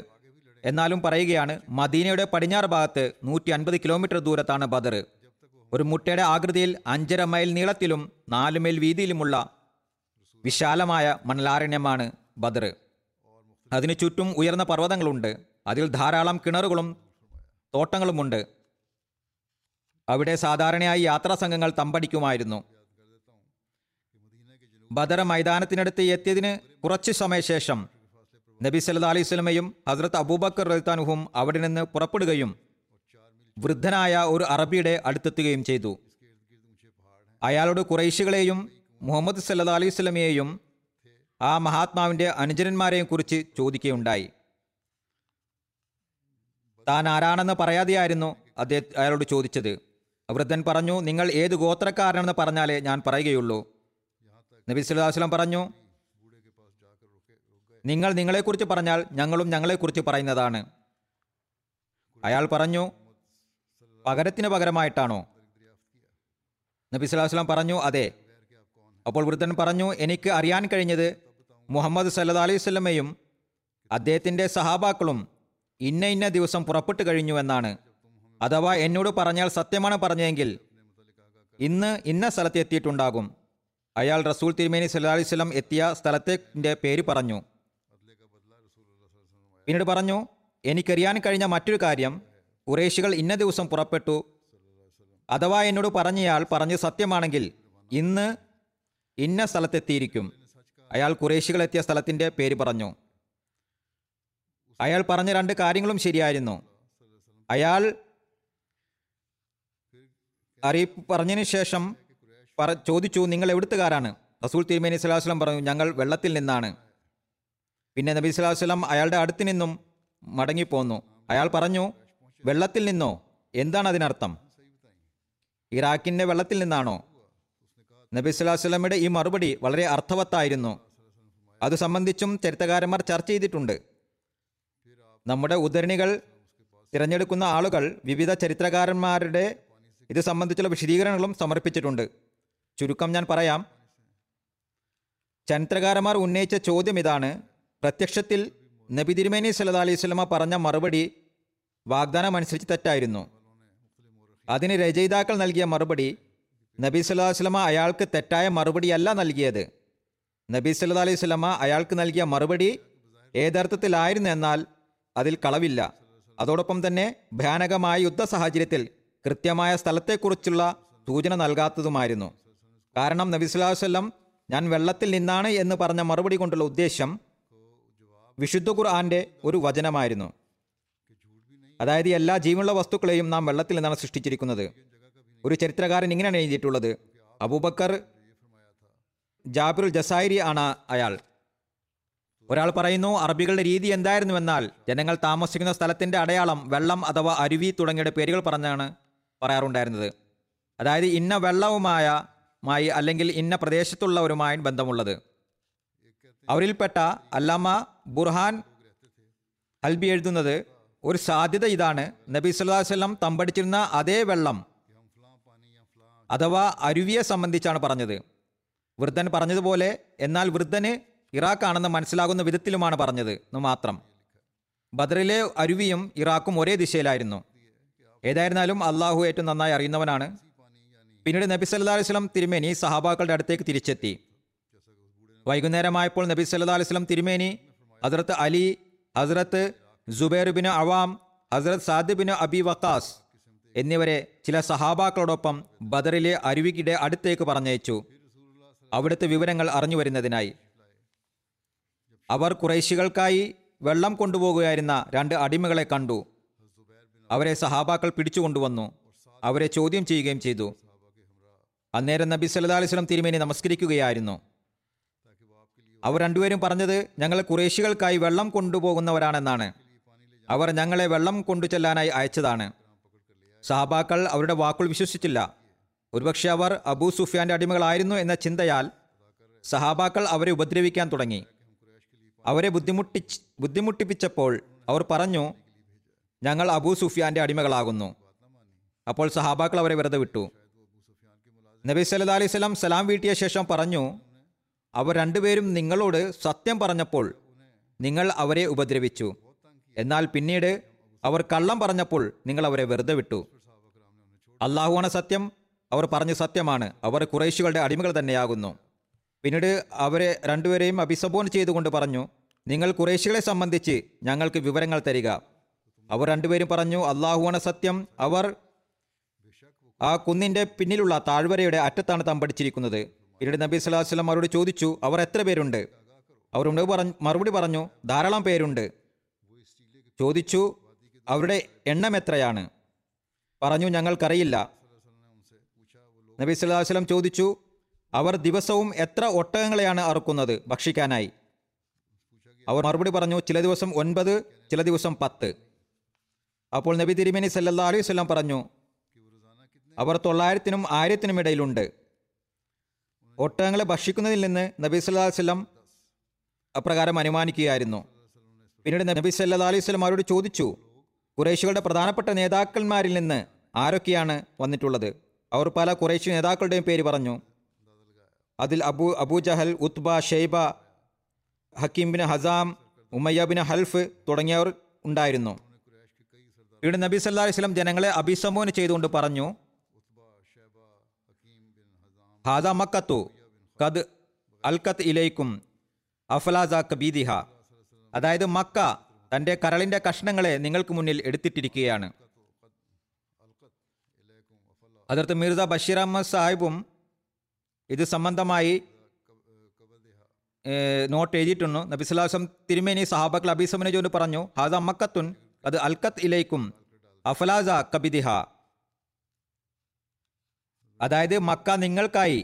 എന്നാലും പറയുകയാണ്, മദീനയുടെ പടിഞ്ഞാറ് ഭാഗത്ത് നൂറ്റി അൻപത് കിലോമീറ്റർ ദൂരത്താണ് ബദർ. ഒരു മുട്ടയുടെ ആകൃതിയിൽ അഞ്ചര മൈൽ നീളത്തിലും നാല് മൈൽ വീതിയിലുമുള്ള വിശാലമായ മണലാരണ്യമാണ് ബദർ. അതിനു ചുറ്റും ഉയർന്ന പർവ്വതങ്ങളുണ്ട്. അതിൽ ധാരാളം കിണറുകളും തോട്ടങ്ങളുമുണ്ട്. അവിടെ സാധാരണയായി യാത്രാ സംഘങ്ങൾ തമ്പടിക്കുമായിരുന്നു. ബദർ മൈതാനത്തിനടുത്ത് എത്തിയതിന് കുറച്ചു സമയശേഷം നബി സല്ലല്ലാഹു അലൈഹി വസല്ലമയും ഹസ്രത്ത് അബൂബക്കർ റളിയല്ലാഹുവും അവിടെ നിന്ന് പുറപ്പെടുകയും വൃദ്ധനായ ഒരു അറബിയുടെ അടുത്തെത്തുകയും ചെയ്തു. അയാളോട് കുറൈശികളെയും മുഹമ്മദ് സല്ലല്ലാഹു അലൈഹി വസല്ലമയെയും ആ മഹാത്മാവിൻ്റെ അനുചരന്മാരെയും കുറിച്ച് ചോദിക്കുകയുണ്ടായി. താൻ ആരാണെന്ന് പറയാതെയായിരുന്നു അദ്ദേഹം അയാളോട് ചോദിച്ചത്. വൃദ്ധൻ പറഞ്ഞു, നിങ്ങൾ ഏത് ഗോത്രക്കാരനെന്ന് പറഞ്ഞാലേ ഞാൻ പറയുകയുള്ളൂ. നബി സല്ലല്ലാഹു അലൈഹി വസല്ലം പറഞ്ഞു, നിങ്ങൾ നിങ്ങളെക്കുറിച്ച് പറഞ്ഞാൽ ഞങ്ങളും ഞങ്ങളെക്കുറിച്ച് പറയുന്നതാണ്. അയാൾ പറഞ്ഞു, പകരത്തിന് പകരമായിട്ടാണോ? നബി സല്ലല്ലാഹു അലൈഹി വസല്ലം പറഞ്ഞു, അതെ. അപ്പോൾ വൃദ്ധൻ പറഞ്ഞു, എനിക്ക് അറിയാൻ കഴിഞ്ഞത് മുഹമ്മദ് സല്ലല്ലാഹു അലൈഹി വസല്ലമയും അദ്ദേഹത്തിൻ്റെ സഹാബാക്കളും ഇന്ന ഇന്ന ദിവസം പുറപ്പെട്ടു കഴിഞ്ഞു എന്നാണ്. അഥവാ എന്നോട് പറഞ്ഞാൽ സത്യമാണ് പറഞ്ഞതെങ്കിൽ ഇന്ന് ഇന്ന സ്ഥലത്ത് എത്തിയിട്ടുണ്ടാകും. അയാൾ റസൂൽ തിരുമേനി സല്ലല്ലാഹു അലൈഹി വസല്ലം എത്തിയ സ്ഥലത്തിൻ്റെ പേര് പറഞ്ഞു. പിന്നീട് പറഞ്ഞു, എനിക്കറിയാൻ കഴിഞ്ഞ മറ്റൊരു കാര്യം, ഖുറൈശികൾ ഇന്ന ദിവസം പുറപ്പെട്ടു. അഥവാ എന്നോട് പറഞ്ഞയാൾ പറഞ്ഞ് സത്യമാണെങ്കിൽ ഇന്ന് ഇന്ന സ്ഥലത്തെത്തിയിരിക്കും. അയാൾ ഖുറൈശികൾ എത്തിയ സ്ഥലത്തിൻ്റെ പേര് പറഞ്ഞു. അയാൾ പറഞ്ഞ രണ്ട് കാര്യങ്ങളും ശരിയായിരുന്നു. അയാൾ അറിയിപ്പ് പറഞ്ഞതിന് ശേഷം പറ ചോദിച്ചു, നിങ്ങൾ എവിടുത്തുകാരാണ്? റസൂൽ തിരുമേനി സല്ലല്ലാഹു അലൈഹി വസല്ലം പറഞ്ഞു, ഞങ്ങൾ വെള്ളത്തിൽ നിന്നാണ്. പിന്നെ നബി സല്ലല്ലാഹു അലൈഹി വസല്ലം അയാളുടെ അടുത്ത് നിന്നും മടങ്ങിപ്പോന്നു. അയാൾ പറഞ്ഞു, വെള്ളത്തിൽ നിന്നോ? എന്താണ് അതിനർത്ഥം? ഇറാഖിൻ്റെ വെള്ളത്തിൽ നിന്നാണോ? നബി സല്ലല്ലാഹു അലൈഹി വസല്ലമയുടെ ഈ മറുപടി വളരെ അർത്ഥവത്തായിരുന്നു. അത് സംബന്ധിച്ചും ചരിത്രകാരന്മാർ ചർച്ച ചെയ്തിട്ടുണ്ട്. നമ്മുടെ ഉദ്ധരണികൾ തിരഞ്ഞെടുക്കുന്ന ആളുകൾ വിവിധ ചരിത്രകാരന്മാരുടെ ഇത് സംബന്ധിച്ചുള്ള വിശദീകരണങ്ങളും സമർപ്പിച്ചിട്ടുണ്ട്. ചുരുക്കം ഞാൻ പറയാം. ചരിത്രകാരന്മാർ ഉന്നയിച്ച ചോദ്യം ഇതാണ്: പ്രത്യക്ഷത്തിൽ നബി തിരുമേനി സല്ലല്ലാഹു അലൈഹി വസല്ലമ പറഞ്ഞ മറുപടി വാഗ്ദാനം അനുസരിച്ച് തെറ്റായിരുന്നു. അതിന് രചയിതാക്കൾ നൽകിയ മറുപടി, നബി സല്ലല്ലാഹു അലൈഹി വസല്ലമ അയാൾക്ക് തെറ്റായ മറുപടിയല്ല നൽകിയത്. നബി സല്ലല്ലാഹു അലൈഹി വസല്ലമ അയാൾക്ക് നൽകിയ മറുപടി ഏതർത്ഥത്തിലായിരുന്നു എന്നാൽ അതിൽ കളവില്ല. അതോടൊപ്പം തന്നെ ഭയാനകമായ യുദ്ധ സാഹചര്യത്തിൽ കൃത്യമായ സ്ഥലത്തെക്കുറിച്ചുള്ള സൂചന നൽകാത്തതുമായിരുന്നു. കാരണം നബി സല്ലല്ലാഹു അലൈഹി വസല്ലം ഞാൻ വെള്ളത്തിൽ നിന്നാണ് എന്ന് പറഞ്ഞ മറുപടി കൊണ്ടുള്ള ഉദ്ദേശം വിശുദ്ധ ഖുർആന്റെ ഒരു വചനമായിരുന്നു. അതായത് എല്ലാ ജീവനുള്ള വസ്തുക്കളെയും നാം വെള്ളത്തിൽ നിന്നാണ് സൃഷ്ടിച്ചിരിക്കുന്നത്. ഒരു ചരിത്രകാരൻ ഇങ്ങനെയാണ് എഴുതിയിട്ടുള്ളത്. അബൂബക്കർ ജാബിറുൽ ജസായിരി ആണ് അയാൾ. ഒരാൾ പറയുന്നു, അറബികളുടെ രീതി എന്തായിരുന്നുവെന്നാൽ ജനങ്ങൾ താമസിക്കുന്ന സ്ഥലത്തിൻ്റെ അടയാളം വെള്ളം അഥവാ അരുവി തുടങ്ങിയ പേരുകൾ പറഞ്ഞാണ് പറയാറുണ്ടായിരുന്നത്. അതായത് ഇന്ന വെള്ളവുമായി അല്ലെങ്കിൽ ഇന്ന പ്രദേശത്തുള്ളവരുമായി ബന്ധമുള്ളത്. അവരിൽപ്പെട്ട അല്ലാമ ബുർഹാൻ അൽബി എഴുതുന്നത്, ഒരു സാധ്യത ഇതാണ്, നബി സല്ലല്ലാഹു അലൈഹി വസല്ലം തമ്പടിച്ചിരുന്ന അതേ വെള്ളം അഥവാ അരുവിയെ സംബന്ധിച്ചാണ് പറഞ്ഞത്. വൃദ്ധൻ പറഞ്ഞതുപോലെ, എന്നാൽ വൃദ്ധന് ഇറാഖാണെന്ന് മനസ്സിലാകുന്ന വിധത്തിലുമാണ് പറഞ്ഞത് എന്ന് മാത്രം. ബദറിലെ അരുവിയും ഇറാഖും ഒരേ ദിശയിലായിരുന്നു. ഏതായിരുന്നാലും അള്ളാഹു ഏറ്റവും നന്നായി അറിയുന്നവനാണ്. പിന്നീട് നബി സല്ലല്ലാഹു അലൈഹി വസല്ലം തിരുമേനി സഹാബാക്കളുടെ അടുത്തേക്ക് തിരിച്ചെത്തി. വൈകുന്നേരമായപ്പോൾ നബി സല്ലല്ലാഹു അലൈഹി വസല്ലം തിരുമേനി ഹസ്രത്ത് അലി, ഹസ്രത്ത് സുബൈർ ബിൻ അവാം, ഹസ്രത്ത് സാദ് ബിൻ അബി വഖാസ് എന്നിവരെ ചില സഹാബാക്കളോടൊപ്പം ബദറിലെ അരുവിയുടെ അടുത്തേക്ക് പറഞ്ഞയച്ചു, അവിടുത്തെ വിവരങ്ങൾ അറിഞ്ഞു വരുന്നതിനായി. അവർ ഖുറൈശികൾക്കായി വെള്ളം കൊണ്ടുപോകുകയായിരുന്ന രണ്ട് അടിമകളെ കണ്ടു. അവരെ സഹാബാക്കൾ പിടിച്ചുകൊണ്ടുവന്നു. അവരെ ചോദ്യം ചെയ്യുകയും ചെയ്തു. അന്നേരം നബി സല്ലല്ലാഹു അലൈഹി വസല്ലം തിരുമേനി നമസ്കരിക്കുകയായിരുന്നു. അവർ രണ്ടുപേരും പറഞ്ഞത്, ഞങ്ങൾ ഖുറൈശികൾക്കായി വെള്ളം കൊണ്ടുപോകുന്നവരാണെന്നാണ്. അവർ ഞങ്ങളെ വെള്ളം കൊണ്ടുചെല്ലാനായി അയച്ചതാണ്. സഹാബാക്കൾ അവരുടെ വാക്കുകൾ വിശ്വസിച്ചില്ല. ഒരുപക്ഷെ അവർ അബൂ സുഫിയാന്റെ അടിമകളായിരുന്നു എന്ന ചിന്തയാൽ സഹാബാക്കൾ അവരെ ഉപദ്രവിക്കാൻ തുടങ്ങി. അവരെ ബുദ്ധിമുട്ടി ബുദ്ധിമുട്ടിപ്പിച്ചപ്പോൾ അവർ പറഞ്ഞു, ഞങ്ങൾ അബൂ സുഫിയാന്റെ അടിമകളാകുന്നു. അപ്പോൾ സഹാബാക്കൾ അവരെ വെറുതെ വിട്ടു. നബി സല്ലല്ലാഹു അലൈഹി വസല്ലം സലാം വീട്ടിയ ശേഷം പറഞ്ഞു, അവർ രണ്ടുപേരും നിങ്ങളോട് സത്യം പറഞ്ഞപ്പോൾ നിങ്ങൾ അവരെ ഉപദ്രവിച്ചു. എന്നാൽ പിന്നീട് അവർ കള്ളം പറഞ്ഞപ്പോൾ നിങ്ങൾ അവരെ വെറുതെ വിട്ടു. അള്ളാഹുവാണ് സത്യം. അവർ പറഞ്ഞ സത്യമാണ്. അവർ ഖുറൈശികളുടെ അടിമകൾ തന്നെയാകുന്നു. പിന്നീട് അവരെ രണ്ടുപേരെയും അഭിസംബോധന ചെയ്തുകൊണ്ട് പറഞ്ഞു, നിങ്ങൾ ഖുറൈശികളെ സംബന്ധിച്ച് ഞങ്ങൾക്ക് വിവരങ്ങൾ തരിക. അവർ രണ്ടുപേരും പറഞ്ഞു, അള്ളാഹുവാണ് സത്യം. അവർ ആ കുന്നിൻ്റെ പിന്നിലുള്ള താഴ്വരയുടെ അറ്റത്താണ് തമ്പടിച്ചിരിക്കുന്നത്. പിന്നീട് നബി സല്ലല്ലാഹു അലൈഹി വസല്ലം അവരോട് ചോദിച്ചു, അവർ എത്ര പേരുണ്ട്? അവർ ഉണവ് പറഞ്ഞു മറുപടി പറഞ്ഞു, ധാരാളം പേരുണ്ട്. ചോദിച്ചു, അവരുടെ എണ്ണം എത്രയാണ്? പറഞ്ഞു, ഞങ്ങൾക്കറിയില്ല. നബി സല്ലല്ലാഹു അലൈഹി വസല്ലം ചോദിച്ചു, അവർ ദിവസവും എത്ര ഒട്ടകങ്ങളെയാണ് അറുക്കുന്നത് ഭക്ഷിക്കാനായി? അവർ മറുപടി പറഞ്ഞു, ചില ദിവസം ഒൻപത്, ചില ദിവസം പത്ത്. അപ്പോൾ നബി തിരുമേനി സല്ലല്ലാഹു അലൈഹി വസല്ലം പറഞ്ഞു, അവർ തൊള്ളായിരത്തിനും ആയിരത്തിനും ഇടയിലുണ്ട്. ഒട്ടകങ്ങളെ ഭക്ഷിക്കുന്നതിൽ നിന്ന് നബി സല്ലല്ലാഹു അലൈഹി വസല്ലം അപ്രകാരം അനുമാനിക്കുകയായിരുന്നു. പിന്നീട് നബി സല്ലല്ലാഹു അലൈഹി വസല്ലം അവരോട് ചോദിച്ചു, ഖുറൈശികളുടെ പ്രധാനപ്പെട്ട നേതാക്കന്മാരിൽ നിന്ന് ആരൊക്കെയാണ് വന്നിട്ടുള്ളത്? അവർ പല ഖുറൈശി നേതാക്കളുടെയും പേര് പറഞ്ഞു. അതിൽ Abu Abu Jahl, Utbah, Shaybah, Hakim bin Hizam, Umayyah bin Khalaf തുടങ്ങിയവർ ഉണ്ടായിരുന്നു. ഇവിടെ നബി സല്ലല്ലാഹു അലൈഹി വസല്ലം ജനങ്ങളെ അഭിസംബോധന ചെയ്തുകൊണ്ട് പറഞ്ഞു, ഹാദാ മക്കത്തു ഖദ് അൽഖത് ഇലൈക്കും അഫലാസ കബീദിഹ, അതായത് മക്ക തൻ്റെ കരളിൻ്റെ കഷ്ണങ്ങളെ നിങ്ങൾക്ക് മുന്നിൽ എടുത്തിട്ടിരിക്കുകയാണ്. അതിർത്ത് മിർസ ബഷീർ അഹമ്മദ് സാഹിബും ഇത് സംബന്ധമായി നോട്ട് എഴുതിയിട്ടുണ്ടു. നബി സല്ലല്ലാഹു അലൈഹി വസല്ലം തിരുമേനി സഹാബക്കൾ അഭിസംബോധന ചെയ്തുകൊണ്ട് പറഞ്ഞു, ഹാദാ മക്കത്തുൻ ഖദ് അൽഖത് ഇലൈക്കും അഫലാസ കബീദിഹ, അതായത് മക്ക നിങ്ങൾക്കായി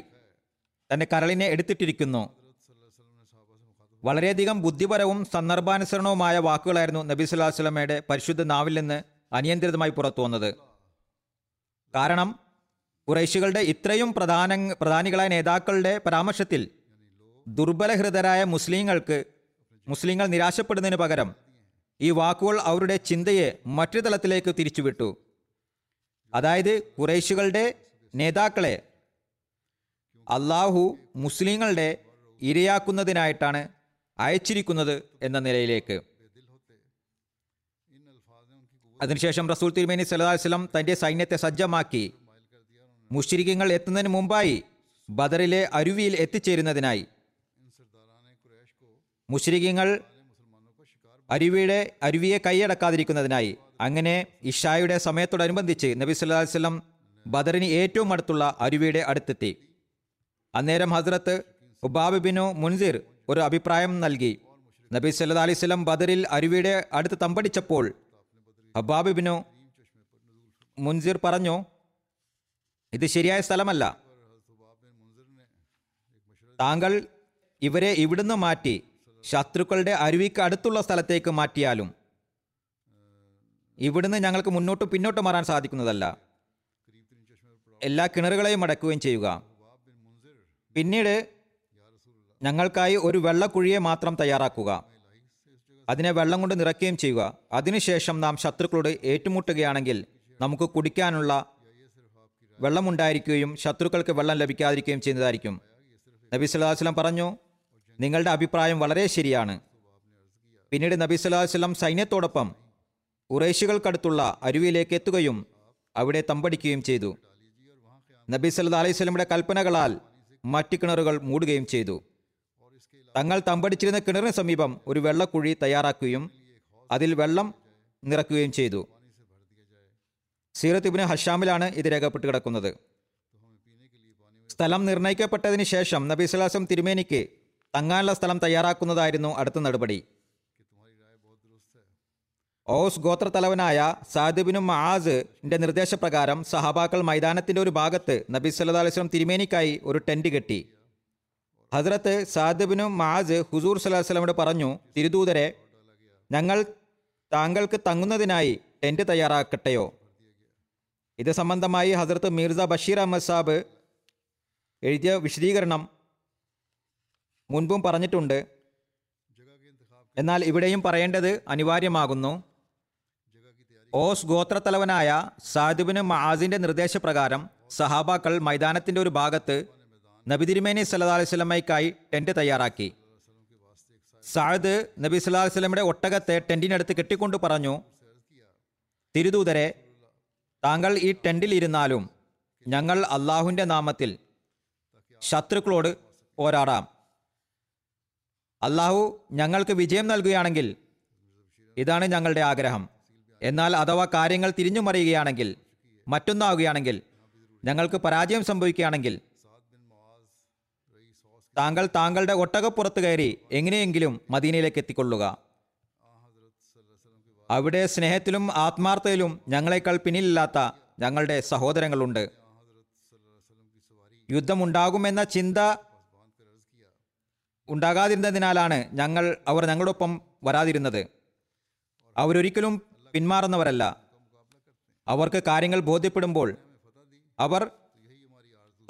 തൻ്റെ കരളിനെ എടുത്തിട്ടിരിക്കുന്നു. വളരെയധികം ബുദ്ധിപരവും സന്ദർഭാനുസരണവുമായ വാക്കുകളായിരുന്നു നബി സല്ലല്ലാഹു അലൈഹി വസല്ലമയുടെ പരിശുദ്ധ നാവിൽ നിന്ന് അനിയന്ത്രിതമായി പുറത്തു വന്നത്. കാരണം ഖുറൈശികളുടെ ഇത്രയും പ്രധാന പ്രധാനികളായ നേതാക്കളുടെ പരാമർശത്തിൽ ദുർബലഹൃദരായ മുസ്ലിങ്ങൾക്ക് മുസ്ലിങ്ങൾ നിരാശപ്പെടുന്നതിന് പകരം ഈ വാക്കുകൾ അവരുടെ ചിന്തയെ മറ്റു തലത്തിലേക്ക് തിരിച്ചുവിട്ടു. അതായത് ഖുറൈശികളുടെ നേതാക്കളെ അള്ളാഹു മുസ്ലിങ്ങളുടെ ഇരയാക്കുന്നതിനായിട്ടാണ് അയച്ചിരിക്കുന്നത് എന്ന നിലയിലേക്ക്. അതിനുശേഷം റസൂൽ തിരുമേനി സല്ലല്ലാഹു അലൈഹി വസല്ലം തൻ്റെ സൈന്യത്തെ സജ്ജമാക്കി മുശ്രിക്കുകൾ എത്തുന്നതിന് മുമ്പായി ബദറിലെ അരുവിയിൽ എത്തിച്ചേരുന്നതിനായി. മുശ്രിക്കുകൾ അരുവിയുടെ അരുവിയെ കൈയടക്കാതിരിക്കുന്നതിനായി അങ്ങനെ ഇഷായുടെ സമയത്തോടനുബന്ധിച്ച് നബി സല്ലല്ലാഹു അലൈഹി വസല്ലം ബദറിന് ഏറ്റവും അടുത്തുള്ള അരുവിയുടെ അടുത്തെത്തി. അന്നേരം ഹസ്രത്ത് ഉബാബ് ബിനു മുൻസിർ ഒരു അഭിപ്രായം നൽകി. നബി സല്ലല്ലാഹു അലൈഹി വസല്ലം ബദറിൽ അരുവിയുടെ അടുത്ത് തമ്പടിച്ചപ്പോൾ ഉബാബ് ബിനു മുൻസിർ പറഞ്ഞു, ഇത് ശരിയായ സ്ഥലമല്ല, താങ്കൾ ഇവരെ ഇവിടുന്ന് മാറ്റി ശത്രുക്കളുടെ അരുവിക്ക് അടുത്തുള്ള സ്ഥലത്തേക്ക് മാറ്റിയാലും ഇവിടുന്ന് ഞങ്ങൾക്ക് മുന്നോട്ടും പിന്നോട്ടും മാറാൻ സാധിക്കുന്നതല്ല. എല്ലാ കിണറുകളെയും അടക്കുകയും ചെയ്യുക, പിന്നീട് ഞങ്ങൾക്കായി ഒരു വെള്ളക്കുഴിയെ മാത്രം തയ്യാറാക്കുക, അതിനെ വെള്ളം കൊണ്ട് നിറയ്ക്കുകയും ചെയ്യുക. അതിനുശേഷം നാം ശത്രുക്കളോട് ഏറ്റുമുട്ടുകയാണെങ്കിൽ നമുക്ക് കുടിക്കാനുള്ള വെള്ളമുണ്ടായിരിക്കുകയും ശത്രുക്കൾക്ക് വെള്ളം ലഭിക്കാതിരിക്കുകയും ചെയ്യുന്നതായിരിക്കും. നബി സല്ലല്ലാഹു അലൈഹി വസല്ലം പറഞ്ഞു, നിങ്ങളുടെ അഭിപ്രായം വളരെ ശരിയാണ്. പിന്നീട് നബി സല്ലല്ലാഹു അലൈഹി വസല്ലം സൈന്യത്തോടൊപ്പം ഖുറൈശികൾക്കടുത്തുള്ള അരുവിയിലേക്ക് എത്തുകയും അവിടെ തമ്പടിക്കുകയും ചെയ്തു. നബി സല്ലല്ലാഹു അലൈഹി വസല്ലമയുടെ കൽപ്പനകളാൽ മറ്റ് കിണറുകൾ മൂടുകയും ചെയ്തു. തങ്ങൾ തമ്പടിച്ചിരുന്ന കിണറിന് സമീപം ഒരു വെള്ളക്കുഴി തയ്യാറാക്കുകയും അതിൽ വെള്ളം നിറക്കുകയും ചെയ്തു. സീറത്ത് ഇബ്നു ഹഷാമിലാണ് ഇത് രേഖപ്പെട്ട് കിടക്കുന്നത്. സ്ഥലം നിർണയിക്കപ്പെട്ടതിന് ശേഷം നബി സല്ലല്ലാഹു അലൈഹി വസല്ലം തിരുമേനിക്ക് തങ്ങാനുള്ള സ്ഥലം തയ്യാറാക്കുന്നതായിരുന്നു അടുത്ത നടപടി. ഔസ് ഗോത്ര തലവനായ സാദ് ബിൻ മുആസിന്റെ നിർദ്ദേശപ്രകാരം സഹാബാക്കൾ മൈതാനത്തിന്റെ ഒരു ഭാഗത്ത് നബി സല്ലല്ലാഹു അലൈഹി വസല്ലം തിരുമേനിക്കായി ഒരു ടെന്റ് കെട്ടി. ഹസ്രത്ത് സാദ് ബിൻ മുആസ് ഹുസൂർ സല്ലല്ലാഹു അലൈഹി വസല്ലമയോട് പറഞ്ഞു, തിരുദൂതരെ, ഞങ്ങൾ താങ്കൾക്ക് തങ്ങുന്നതിനായി ടെന്റ് തയ്യാറാക്കട്ടെയോ? ഇത് സംബന്ധമായി ഹസ്രത്ത് മിർസ ബഷീർ അഹമ്മദ് സാബ് എഴുതിയ വിശദീകരണം മുൻപും പറഞ്ഞിട്ടുണ്ട്. എന്നാൽ ഇവിടെയും പറയേണ്ടത് അനിവാര്യമാകുന്നു. ഓസ് ഗോത്രത്തലവനായ സാദ് ബിൻ മുആസിന്റെ നിർദ്ദേശപ്രകാരം സഹാബാക്കൾ മൈതാനത്തിന്റെ ഒരു ഭാഗത്ത് നബി തിരുമേനി സല്ലല്ലാഹു അലൈഹി വസല്ലമയ്ക്കായി ടെന്റ് തയ്യാറാക്കി. സഅദ് നബി സല്ലല്ലാഹു അലൈഹി വസല്ലമയുടെ ഒട്ടകത്തെ ടെന്റിനടുത്ത് കെട്ടിക്കൊണ്ട് പറഞ്ഞു, തിരുദൂതരെ, താങ്കൾ ഈ ടെന്റിൽ ഇരുന്നാലും ഞങ്ങൾ അള്ളാഹുവിന്റെ നാമത്തിൽ ശത്രുക്കളോട് പോരാടാം. അള്ളാഹു ഞങ്ങൾക്ക് വിജയം നൽകുകയാണെങ്കിൽ ഇതാണ് ഞങ്ങളുടെ ആഗ്രഹം. എന്നാൽ അഥവാ കാര്യങ്ങൾ തിരിഞ്ഞു മറിയുകയാണെങ്കിൽ, മറ്റൊന്നാവുകയാണെങ്കിൽ, ഞങ്ങൾക്ക് പരാജയം സംഭവിക്കുകയാണെങ്കിൽ താങ്കൾ താങ്കളുടെ ഒട്ടകപ്പുറത്ത് കയറി എങ്ങനെയെങ്കിലും മദീനയിലേക്ക് എത്തിക്കൊള്ളുക. അവിടെ സ്നേഹത്തിലും ആത്മാർത്ഥയിലും ഞങ്ങളെക്കാൾ പിന്നിലില്ലാത്ത ഞങ്ങളുടെ സഹോദരങ്ങളുണ്ട്. യുദ്ധമുണ്ടാകുമെന്ന ചിന്ത ഉണ്ടാകാതിരുന്നതിനാലാണ് ഞങ്ങൾ അവർ ഞങ്ങളോടൊപ്പം വരാതിരുന്നത്. അവരൊരിക്കലും പിന്മാറുന്നവരല്ല. അവർക്ക് കാര്യങ്ങൾ ബോധ്യപ്പെടുമ്പോൾ അവർ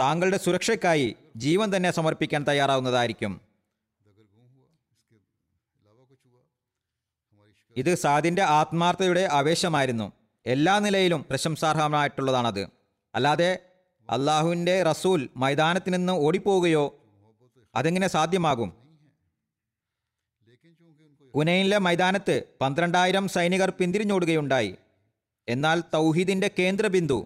താങ്കളുടെ സുരക്ഷയ്ക്കായി ജീവൻ തന്നെ സമർപ്പിക്കാൻ തയ്യാറാവുന്നതായിരിക്കും. ഇത് സാദിന്റെ ആത്മാർത്ഥതയുടെ ആവേശമായിരുന്നു. എല്ലാ നിലയിലും പ്രശംസാർഹമായിട്ടുള്ളതാണത്. അല്ലാതെ അള്ളാഹുവിൻ്റെ റസൂൽ മൈതാനത്തിൽ നിന്ന് ഓടിപ്പോവുകയോ അതെങ്ങനെ സാധ്യമാകും? ഹുനൈനിലെ മൈതാനത്ത് പന്ത്രണ്ടായിരം സൈനികർ പിന്തിരിഞ്ഞോടുകയുണ്ടായി. എന്നാൽ തൗഹീദിൻ്റെ കേന്ദ്രബിന്ദു,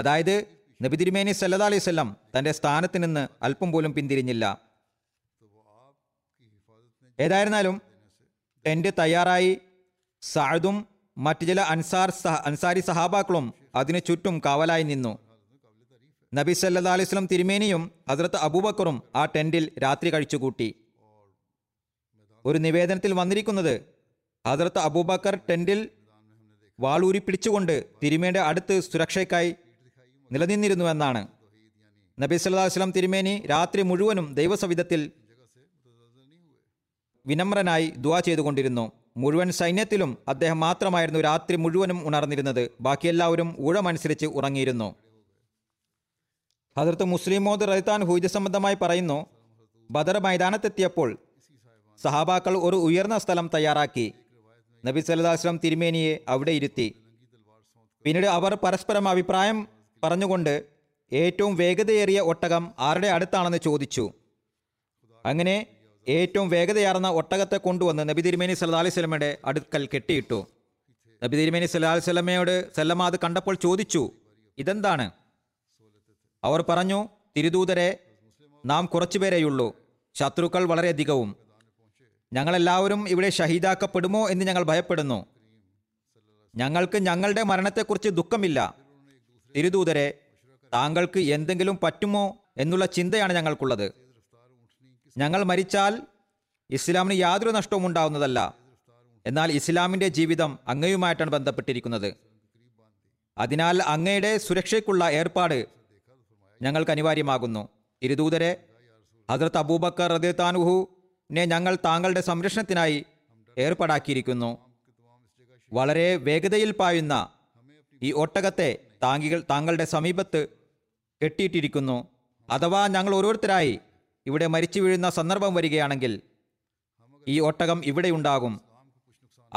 അതായത് നബി തിരുമേനി സല്ലല്ലാഹു അലൈഹി വസല്ലം തൻ്റെ സ്ഥാനത്ത് നിന്ന് അല്പം പോലും പിന്തിരിഞ്ഞില്ല. ഏതായിരുന്നാലും ടെൻറ്റ് തയ്യാറായി. സഅദും മറ്റ് ചില അൻസാർ സഹ അൻസാരി സഹാബാക്കളും അതിനു ചുറ്റും കാവലായി നിന്നു. നബി സല്ലല്ലാഹു അലൈഹി വസല്ലം തിരുമേനിയും ഹദ്രത്ത് അബൂബക്കറും ആ ടെൻറ്റിൽ രാത്രി കഴിച്ചുകൂട്ടി. ഒരു നിവേദനത്തിൽ വന്നിരിക്കുന്നത്, ഹദ്രത്ത് അബൂബക്കർ ടെൻറ്റിൽ വാളൂരി പിടിച്ചുകൊണ്ട് തിരുമേനിയുടെ അടുത്ത് സുരക്ഷയ്ക്കായി നിലനിന്നിരുന്നുവെന്നാണ്. നബി സല്ലല്ലാഹു അലൈഹി വസല്ലം തിരുമേനി രാത്രി മുഴുവനും ദൈവസവിധത്തിൽ വിനമ്രനായി ദുആ ചെയ്തുകൊണ്ടിരുന്നു. മുഴുവൻ സൈന്യത്തിലും അദ്ദേഹം മാത്രമായിരുന്നു രാത്രി മുഴുവനും ഉണർന്നിരുന്നത്. ബാക്കിയെല്ലാവരും ഊഴമനുസരിച്ച് ഉറങ്ങിയിരുന്നു. ഹദ്രത്ത് മുസ്ലിമോദ് റളിയല്ലാഹു അൻഹു ഹുദീസ് സംബന്ധമായി പറയുന്നു, ബദർ മൈതാനത്തെത്തിയപ്പോൾ സഹാബാക്കൾ ഒരു ഉയർന്ന സ്ഥലം തയ്യാറാക്കി. നബി സല്ലല്ലാഹു അലൈഹി വസല്ലം തിരുമേനിയെ അവിടെ ഇരുത്തി. പിന്നീട് അവർ പരസ്പരം അഭിപ്രായം പറഞ്ഞുകൊണ്ട് ഏറ്റവും വേഗതയേറിയ ഒട്ടകം ആരുടെ അടുത്താണെന്ന് ചോദിച്ചു. അങ്ങനെ ഏറ്റവും വേഗതയാർന്ന ഒട്ടകത്തെ കൊണ്ടുവന്ന് നബി തിരുമേനി സല്ലല്ലാഹു അലൈഹി വസല്ലമയുടെ അടുക്കൽ കെട്ടിയിട്ടു. നബി തിരുമേനി സല്ലല്ലാഹു അലൈഹി വസല്ലമയോട് സല്ലമ അത് കണ്ടപ്പോൾ ചോദിച്ചു, ഇതെന്താണ്? അവർ പറഞ്ഞു, തിരുദൂതരെ, നാം കുറച്ചുപേരെയുള്ളൂ, ശത്രുക്കൾ വളരെയധികവും. ഞങ്ങളെല്ലാവരും ഇവിടെ ഷഹീദാക്കപ്പെടുമോ എന്ന് ഞങ്ങൾ ഭയപ്പെടുന്നു. ഞങ്ങൾക്ക് ഞങ്ങളുടെ മരണത്തെക്കുറിച്ച് ദുഃഖമില്ല. തിരുദൂതരെ, താങ്കൾക്ക് എന്തെങ്കിലും പറ്റുമോ എന്നുള്ള ചിന്തയാണ് ഞങ്ങൾക്കുള്ളത്. ഞങ്ങൾ മരിച്ചാൽ ഇസ്ലാമിന് യാതൊരു നഷ്ടവും ഉണ്ടാവുന്നതല്ല. എന്നാൽ ഇസ്ലാമിൻ്റെ ജീവിതം അങ്ങയുമായിട്ടാണ് ബന്ധപ്പെട്ടിരിക്കുന്നത്. അതിനാൽ അങ്ങയുടെ സുരക്ഷയ്ക്കുള്ള ഏർപ്പാട് ഞങ്ങൾക്ക് അനിവാര്യമാകുന്നു. തിരുദൂതരെ, ഹദ്രത്ത് അബൂബക്കർ റളിയല്ലാഹു അൻഹുവിനെ ഞങ്ങൾ താങ്കളുടെ സംരക്ഷണത്തിനായി ഏർപ്പാടാക്കിയിരിക്കുന്നു. വളരെ വേഗതയിൽ പായുന്ന ഈ ഒട്ടകത്തെ താങ്കികൾ താങ്കളുടെ സമീപത്ത് കെട്ടിയിട്ടിരിക്കുന്നു. അഥവാ ഞങ്ങൾ ഓരോരുത്തരായി ഇവിടെ മരിച്ചു വീഴുന്ന സന്ദർഭം വരികയാണെങ്കിൽ ഈ ഒട്ടകം ഇവിടെയുണ്ടാകും.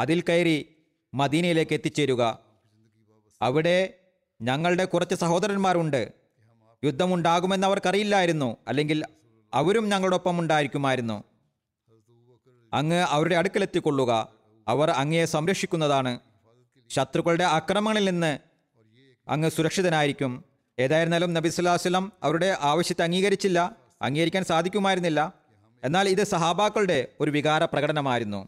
അതിൽ കയറി മദീനയിലേക്ക് എത്തിച്ചേരുക. അവിടെ ഞങ്ങളുടെ കുറച്ച് സഹോദരന്മാരുണ്ട്. യുദ്ധമുണ്ടാകുമെന്ന് അവർക്കറിയില്ലായിരുന്നു, അല്ലെങ്കിൽ അവരും ഞങ്ങളോടൊപ്പം ഉണ്ടായിരിക്കുമായിരുന്നു. അങ്ങ് അവരുടെ അടുക്കലെത്തിക്കൊള്ളുക. അവർ അങ്ങയെ സംരക്ഷിക്കുന്നതാണ്. ശത്രുക്കളുടെ അക്രമങ്ങളിൽ നിന്ന് അങ്ങ് സുരക്ഷിതനായിരിക്കും. ഏതായിരുന്നാലും നബി സല്ലല്ലാഹു അലൈഹി വസല്ലം അവരുടെ ആവശ്യത്തെ അംഗീകരിച്ചില്ല. അംഗീകരിക്കാൻ സാധിക്കുമായിരുന്നില്ല. എന്നാൽ ഇത് സഹാബാക്കളുടെ ഒരു വികാര പ്രകടനമായിരുന്നു.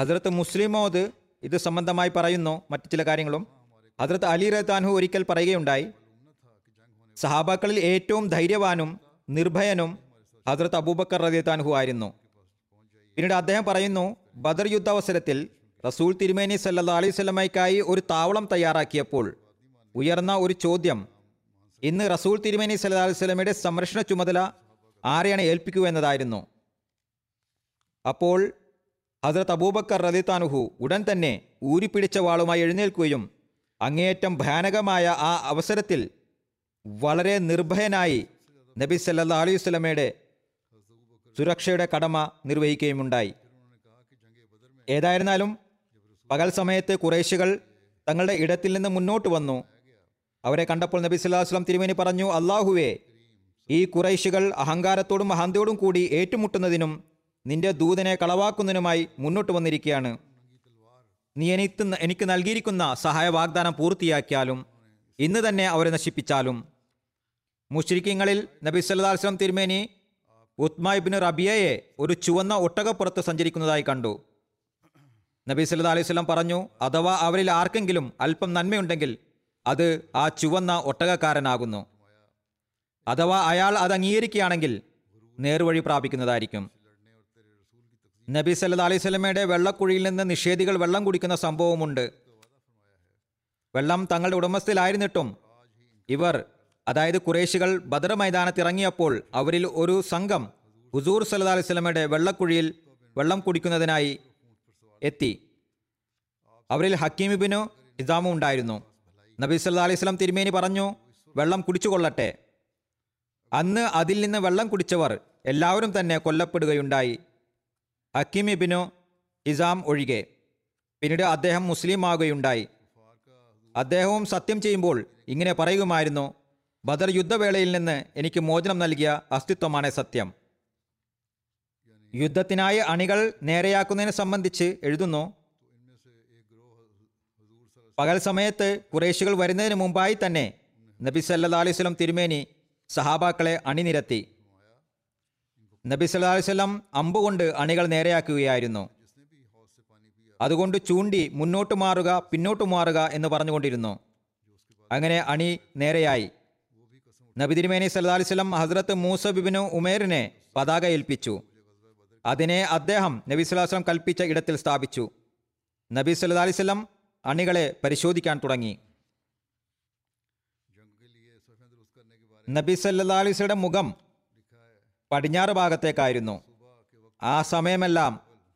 ഹദ്രത്ത് മുസ്ലിമോദ് ഇത് സംബന്ധമായി പറയുന്നു മറ്റു ചില കാര്യങ്ങളും. ഹദ്രത്ത് അലി റളിയല്ലാഹു അൻഹു ഒരിക്കൽ പറയുകയുണ്ടായി, സഹാബാക്കളിൽ ഏറ്റവും ധൈര്യവാനും നിർഭയനും ഹദ്രത്ത് അബൂബക്കർ റളിയല്ലാഹു അൻഹു ആയിരുന്നു. പിന്നീട് അദ്ദേഹം പറയുന്നു, ബദർ യുദ്ധാവസരത്തിൽ റസൂൽ തിരുമേനി സല്ലല്ലാഹു അലൈഹി വസല്ലമയ്ക്കായി ഒരു താവളം തയ്യാറാക്കിയപ്പോൾ ഉയർന്ന ഒരു ചോദ്യം, ഇന്ന് റസൂൽ തിരുമേനി സല്ലല്ലാഹു അലൈഹി വസല്ലമയുടെ സംരക്ഷണ ചുമതല ആരെയാണ് ഏൽപ്പിക്കുക എന്നതായിരുന്നു. അപ്പോൾ ഹദ്രത്ത് അബൂബക്കർ റളിയല്ലാഹു അൻഹു ഉടൻ തന്നെ ഊരിപ്പിടിച്ച വാളുമായി എഴുന്നേൽക്കുകയും അങ്ങേയറ്റം ഭയാനകമായ ആ അവസരത്തിൽ വളരെ നിർഭയനായി നബി സല്ലല്ലാഹു അലൈഹി വസല്ലമയുടെ സുരക്ഷയുടെ കടമ നിർവഹിക്കുകയുമുണ്ടായി. ഏതായിരുന്നാലും പകൽ സമയത്ത് കുറേശികൾ തങ്ങളുടെ ഇടത്തിൽ നിന്ന് മുന്നോട്ട് വന്നു. അവരെ കണ്ടപ്പോൾ നബി സല്ലല്ലാഹു അലൈഹി വസല്ലം തിരുമേനി പറഞ്ഞു, അല്ലാഹുവേ, ഈ കുറേശികൾ അഹങ്കാരത്തോടും അഹന്തയോടും കൂടി ഏറ്റുമുട്ടുന്നതിനും നിന്റെ ദൂതനെ കളവാക്കുന്നതിനുമായി മുന്നോട്ട് വന്നിരിക്കുകയാണ്. നീ എനിക്ക് എനിക്ക് നൽകിയിരിക്കുന്ന സഹായ വാഗ്ദാനം പൂർത്തിയാക്കിയാലും ഇന്ന് തന്നെ അവരെ നശിപ്പിച്ചാലും. മുശ്രിക്കീങ്ങളിൽ നബി സല്ലല്ലാഹു അലൈഹി വസല്ലം തിരുമേനി ഉത്മ ഇബ്നു റബിയയെ ഒരു ചുവന്ന ഒട്ടകപ്പുറത്ത് സഞ്ചരിക്കുന്നതായി കണ്ടു. നബി സല്ലല്ലാഹു അലൈഹി വസല്ലം പറഞ്ഞു, അഥവാ അവരിൽ ആർക്കെങ്കിലും അല്പം നന്മയുണ്ടെങ്കിൽ അത് ആ ചുവന്ന ഒട്ടകക്കാരനാകുന്നു. അഥവാ അയാൾ അത് അംഗീകരിക്കുകയാണെങ്കിൽ നേർവഴി പ്രാപിക്കുന്നതായിരിക്കും. നബി സല്ലല്ലാഹു അലൈഹി വസല്ലമയുടെ വെള്ളക്കുഴിയിൽ നിന്ന് നിഷേധികൾ വെള്ളം കുടിക്കുന്ന സംഭവമുണ്ട്. വെള്ളം തങ്ങളുടെ ഉടമസ്ഥയിലായിരുന്നിട്ടും ഇവർ, അതായത് ഖുറൈശികൾ, ബദർ മൈതാനത്തിറങ്ങിയപ്പോൾ അവരിൽ ഒരു സംഘം ഹുസൂർ സല്ലല്ലാഹു അലൈഹി വസല്ലമയുടെ വെള്ളക്കുഴിയിൽ വെള്ളം കുടിക്കുന്നതിനായി എത്തി. അവരിൽ ഹക്കീം ഇബ്നു ഹിസാമും ഉണ്ടായിരുന്നു. നബി സല്ലല്ലാഹു അലൈഹി വസല്ലം തിരുമേനി പറഞ്ഞു, വെള്ളം കുടിച്ചുകൊള്ളട്ടെ. അന്ന് അതിൽ നിന്ന് വെള്ളം കുടിച്ചവർ എല്ലാവരും തന്നെ കൊല്ലപ്പെടുകയുണ്ടായി, ഹക്കീം ഇബ്നു ഹിസാം ഒഴികെ. പിന്നീട് അദ്ദേഹം മുസ്ലിം ആകുകയുണ്ടായി. അദ്ദേഹവും സത്യം ചെയ്യുമ്പോൾ ഇങ്ങനെ പറയുമായിരുന്നു, ബദർ യുദ്ധവേളയിൽ നിന്ന് എനിക്ക് മോചനം നൽകിയ അസ്തിത്വമാണ് സത്യം. യുദ്ധത്തിനായി അണികൾ നേരെയാക്കുന്നതിനെ സംബന്ധിച്ച് എഴുതുന്നു, പകൽ സമയത്ത് ഖുറൈശികൾ വരുന്നതിന് മുമ്പായി തന്നെ നബി സല്ലല്ലാഹു അലൈഹി വസല്ലം തിരുമേനി സഹാബാക്കളെ അണിനിരത്തി. നബി സല്ലല്ലാഹു അലൈഹി വസല്ലം അമ്പുകൊണ്ട് അണികൾ നേരെയാക്കുകയായിരുന്നു. അതുകൊണ്ട് ചൂണ്ടി മുന്നോട്ട് മാറുക, പിന്നോട്ട് മാറുക എന്ന് പറഞ്ഞുകൊണ്ടിരുന്നു. അങ്ങനെ അണി നേരെയായി. നബി തിരുമേനി സല്ലല്ലാഹു അലൈഹി വസല്ലം ഹസ്രത്ത് മൂസ ഇബ്നു ഉമേറിനെ പതാക ഏൽപ്പിച്ചു. അതിനെ അദ്ദേഹം നബി സല്ലല്ലാഹു അലൈഹി വസല്ലം കൽപ്പിച്ച ഇടത്തിൽ സ്ഥാപിച്ചു. നബി സല്ലല്ലാഹു അലൈഹി വസല്ലം അണികളെ പരിശോധിക്കാൻ തുടങ്ങി. നബി സല്ലല്ലാഹു അലൈഹി വസല്ലമയുടെ മുഖം പടിഞ്ഞാറ് ഭാഗത്തേക്കായിരുന്നു. ആ സമയമെല്ലാം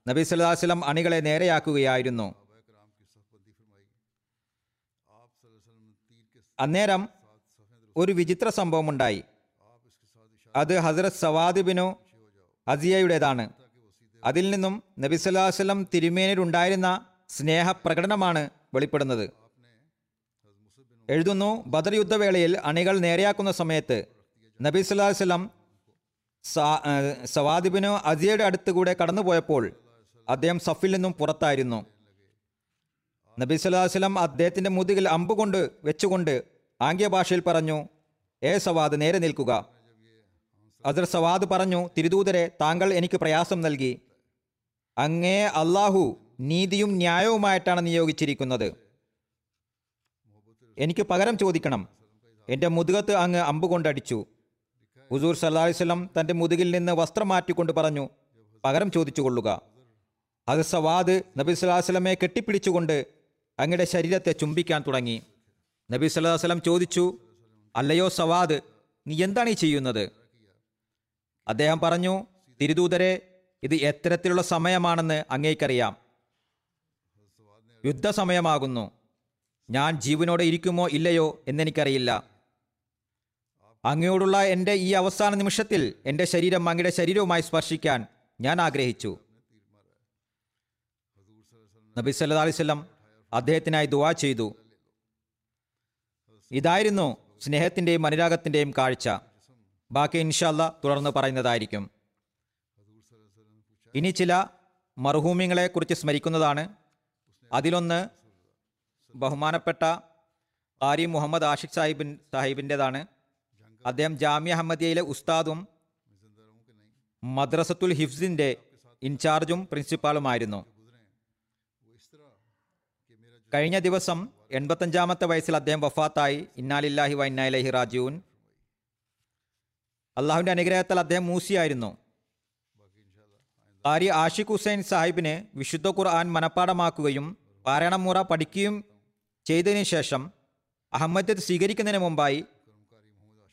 നബി സല്ലല്ലാഹു അലൈഹി വസല്ലം അണികളെ നേരെയാക്കുകയായിരുന്നു. അന്നേരം ഒരു വിചിത്ര സംഭവമുണ്ടായി. അത് ഹസ്രത്ത് സവാദ് ഇബ്നു അസിയയുടേതാണ്. അതിൽ നിന്നും നബി സല്ലല്ലാഹു അലൈഹി വസല്ലം തിരുമേനിയിലുണ്ടായിരുന്ന സ്നേഹപ്രകടനമാണ് വെളിപ്പെടുന്നത്. എഴുതുന്നു, ബദർ യുദ്ധവേളയിൽ അണികൾ നേരെയാക്കുന്ന സമയത്ത് നബി സല്ലല്ലാഹു അലൈഹി വസല്ലം സവാദ് ഇബ്നു അസിയയുടെ അടുത്തുകൂടെ കടന്നുപോയപ്പോൾ അദ്ദേഹം സഫിൽ നിന്നും പുറത്തായിരുന്നു. നബി സല്ലല്ലാഹു അലൈഹി വസല്ലം അദ്ദേഹത്തിൻ്റെ മുതുകിൽ അമ്പുകൊണ്ട് വെച്ചുകൊണ്ട് ആംഗ്യ ഭാഷയിൽ പറഞ്ഞു, ഏ സവാദ്, നേരെ നിൽക്കുക. ഹസ്രത്ത് സവാദ് പറഞ്ഞു, തിരുദൂതരെ, താങ്കൾ എനിക്ക് പ്രയാസം നൽകി. അങ്ങേ അള്ളാഹു നീതിയും ന്യായവുമായിട്ടാണ് നിയോഗിച്ചിരിക്കുന്നത്. എനിക്ക് പകരം ചോദിക്കണം. എൻ്റെ മുതുകത്ത് അങ്ങ് അമ്പുകൊണ്ടടിച്ചു. ഹുസൂർ സല്ലല്ലാഹു അലൈഹി വസല്ലം തൻ്റെ മുതുകിൽ നിന്ന് വസ്ത്രം മാറ്റിക്കൊണ്ട് പറഞ്ഞു, പകരം ചോദിച്ചു കൊള്ളുക. ഹസ്രത്ത് സവാദ് നബി സല്ലല്ലാഹു അലൈഹി വസല്ലമയെ കെട്ടിപ്പിടിച്ചുകൊണ്ട് അങ്ങയുടെ ശരീരത്തെ ചുംബിക്കാൻ തുടങ്ങി. നബി സല്ലല്ലാഹു അലൈഹി വസല്ലം ചോദിച്ചു, അല്ലയോ സവാദ്, നീ എന്താണ് ഈ ചെയ്യുന്നത്? അദ്ദേഹം പറഞ്ഞു, തിരുദൂതരെ, ഇത് എത്തരത്തിലുള്ള സമയമാണെന്ന് അങ്ങേക്കറിയാം. യുദ്ധസമയമാകുന്നു. ഞാൻ ജീവനോടെ ഇരിക്കുമോ ഇല്ലയോ എന്നെനിക്കറിയില്ല. അങ്ങയോടുള്ള എൻ്റെ ഈ അവസാന നിമിഷത്തിൽ എൻ്റെ ശരീരം അങ്ങയുടെ ശരീരവുമായി സ്പർശിക്കാൻ ഞാൻ ആഗ്രഹിച്ചു. നബി സല്ലല്ലാഹു അലൈഹി വസല്ലം അദ്ദേഹത്തിനായി ദുആ ചെയ്തു. ഇതായിരുന്നു സ്നേഹത്തിൻ്റെയും അനുരാഗത്തിൻ്റെയും കാഴ്ച. ബാക്കി ഇൻഷാ അല്ലാ തുടർന്ന് പറയുന്നതായിരിക്കും. ഇനി ചില മർഹൂമിങ്ങളെ കുറിച്ച് സ്മരിക്കുന്നതാണ്. അതിലൊന്ന് ബഹുമാനപ്പെട്ട ഖാരി മുഹമ്മദ് ആഷിഖ് സാഹിബിൻ സാഹിബിൻ്റെതാണ്. അദ്ദേഹം ജാമിഅ അഹമ്മദിയയിലെ ഉസ്താദും മദ്രസത്തുൽ ഹിഫ്സിൻ്റെ ഇൻചാർജും പ്രിൻസിപ്പാളുമായിരുന്നു. കഴിഞ്ഞ ദിവസം എൺപത്തഞ്ചാമത്തെ വയസ്സിൽ അദ്ദേഹം വഫാത്തായി. ഇന്നാ ലില്ലാഹി വ ഇന്നാ ഇലൈഹി റാജിഊൻ. അള്ളാഹുവിൻ്റെ അനുഗ്രഹത്താൽ അദ്ദേഹം മൂസിയായിരുന്നു. ഖാരി ആഷിഖ് ഹുസൈൻ സാഹിബിന് വിശുദ്ധ ഖുർആൻ മനഃപ്പാഠമാക്കുകയും പാരായണമുറ പഠിക്കുകയും ചെയ്തതിനു ശേഷം അഹമ്മദിയത്ത് സ്വീകരിക്കുന്നതിന് മുമ്പായി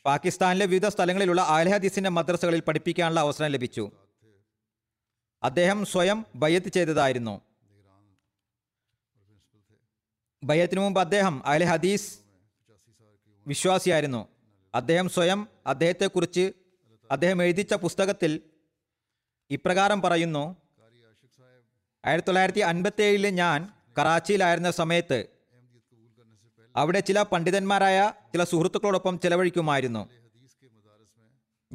പാകിസ്ഥാനിലെ വിവിധ സ്ഥലങ്ങളിലുള്ള അഹ്ലുൽ ഹദീസിൻ്റെ മദ്രസകളിൽ പഠിപ്പിക്കാനുള്ള അവസരം ലഭിച്ചു. അദ്ദേഹം സ്വയം ബയ്യത്ത് ചെയ്തതായിരുന്നു. ബയ്യത്തിന് മുമ്പ് അദ്ദേഹം അഹ്ലുൽ ഹദീസ് വിശ്വാസിയായിരുന്നു. അദ്ദേഹം സ്വയം അദ്ദേഹത്തെക്കുറിച്ച് അദ്ദേഹം എഴുതിച്ച പുസ്തകത്തിൽ ഇപ്രകാരം പറയുന്നു, ആയിരത്തി തൊള്ളായിരത്തി അൻപത്തി ഏഴിൽ ഞാൻ കറാച്ചിയിലായിരുന്ന സമയത്ത് അവിടെ ചില പണ്ഡിതന്മാരായ ചില സുഹൃത്തുക്കളോടൊപ്പം ചെലവഴിക്കുമായിരുന്നു.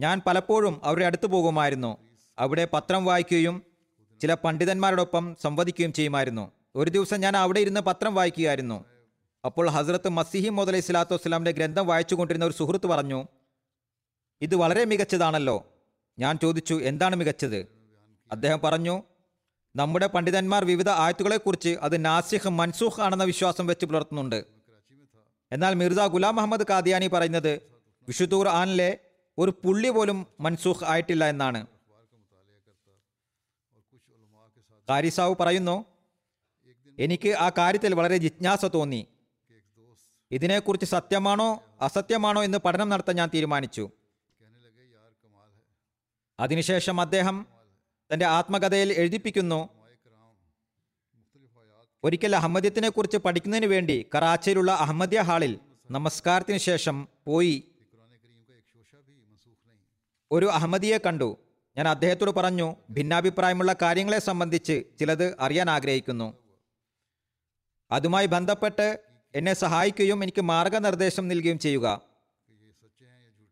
ഞാൻ പലപ്പോഴും അവരുടെ അടുത്ത് പോകുമായിരുന്നു. അവിടെ പത്രം വായിക്കുകയും ചില പണ്ഡിതന്മാരോടൊപ്പം സംവദിക്കുകയും ചെയ്യുമായിരുന്നു. ഒരു ദിവസം ഞാൻ അവിടെ ഇരുന്ന് പത്രം വായിക്കുകയായിരുന്നു. അപ്പോൾ ഹസ്രത്ത് മസീഹി മൗഊദ് അലൈഹി സ്വലാത്തു വസ്സലാമിൻ്റെ ഗ്രന്ഥം വായിച്ചുകൊണ്ടിരുന്ന ഒരു സുഹൃത്ത് പറഞ്ഞു, ഇത് വളരെ മികച്ചതാണല്ലോ. ഞാൻ ചോദിച്ചു, എന്താണ് മികച്ചത്? അദ്ദേഹം പറഞ്ഞു, നമ്മുടെ പണ്ഡിതന്മാർ വിവിധ ആയത്തുകളെക്കുറിച്ച് അത് നാസിഖ് മൻസൂഖ് ആണെന്ന വിശ്വാസം വെച്ച് പുലർത്തുന്നുണ്ട്. എന്നാൽ മിർസ ഗുലാം അഹമ്മദ് ഖാദിയാനി പറയുന്നത് വിശുദ്ധ ഖുർആനിലെ ഒരു പുള്ളി പോലും മൻസൂഖ് ആയിട്ടില്ല എന്നാണ്. ഖാരി സാഹു പറയുന്നു, എനിക്ക് ആ കാര്യത്തിൽ വളരെ ജിജ്ഞാസ തോന്നി. ഇതിനെക്കുറിച്ച് സത്യമാണോ അസത്യമാണോ എന്ന് പഠനം നടത്താൻ ഞാൻ തീരുമാനിച്ചു. അതിനുശേഷം അദ്ദേഹം തൻ്റെ ആത്മകഥയിൽ എഴുതിപ്പിക്കുന്നു, ഒരിക്കൽ അഹമ്മദിയത്തിനെ കുറിച്ച് പഠിക്കുന്നതിന് വേണ്ടി കറാച്ചിയിലുള്ള അഹമ്മദിയ ഹാളിൽ നമസ്കാരത്തിന് ശേഷം പോയി ഒരു അഹമ്മദിയെ കണ്ടു. ഞാൻ അദ്ദേഹത്തോട് പറഞ്ഞു, ഭിന്നാഭിപ്രായമുള്ള കാര്യങ്ങളെ സംബന്ധിച്ച് ചിലത് അറിയാൻ ആഗ്രഹിക്കുന്നു. അതുമായി ബന്ധപ്പെട്ട് എന്നെ സഹായിക്കുകയും എനിക്ക് മാർഗനിർദ്ദേശം നൽകുകയും ചെയ്യുക.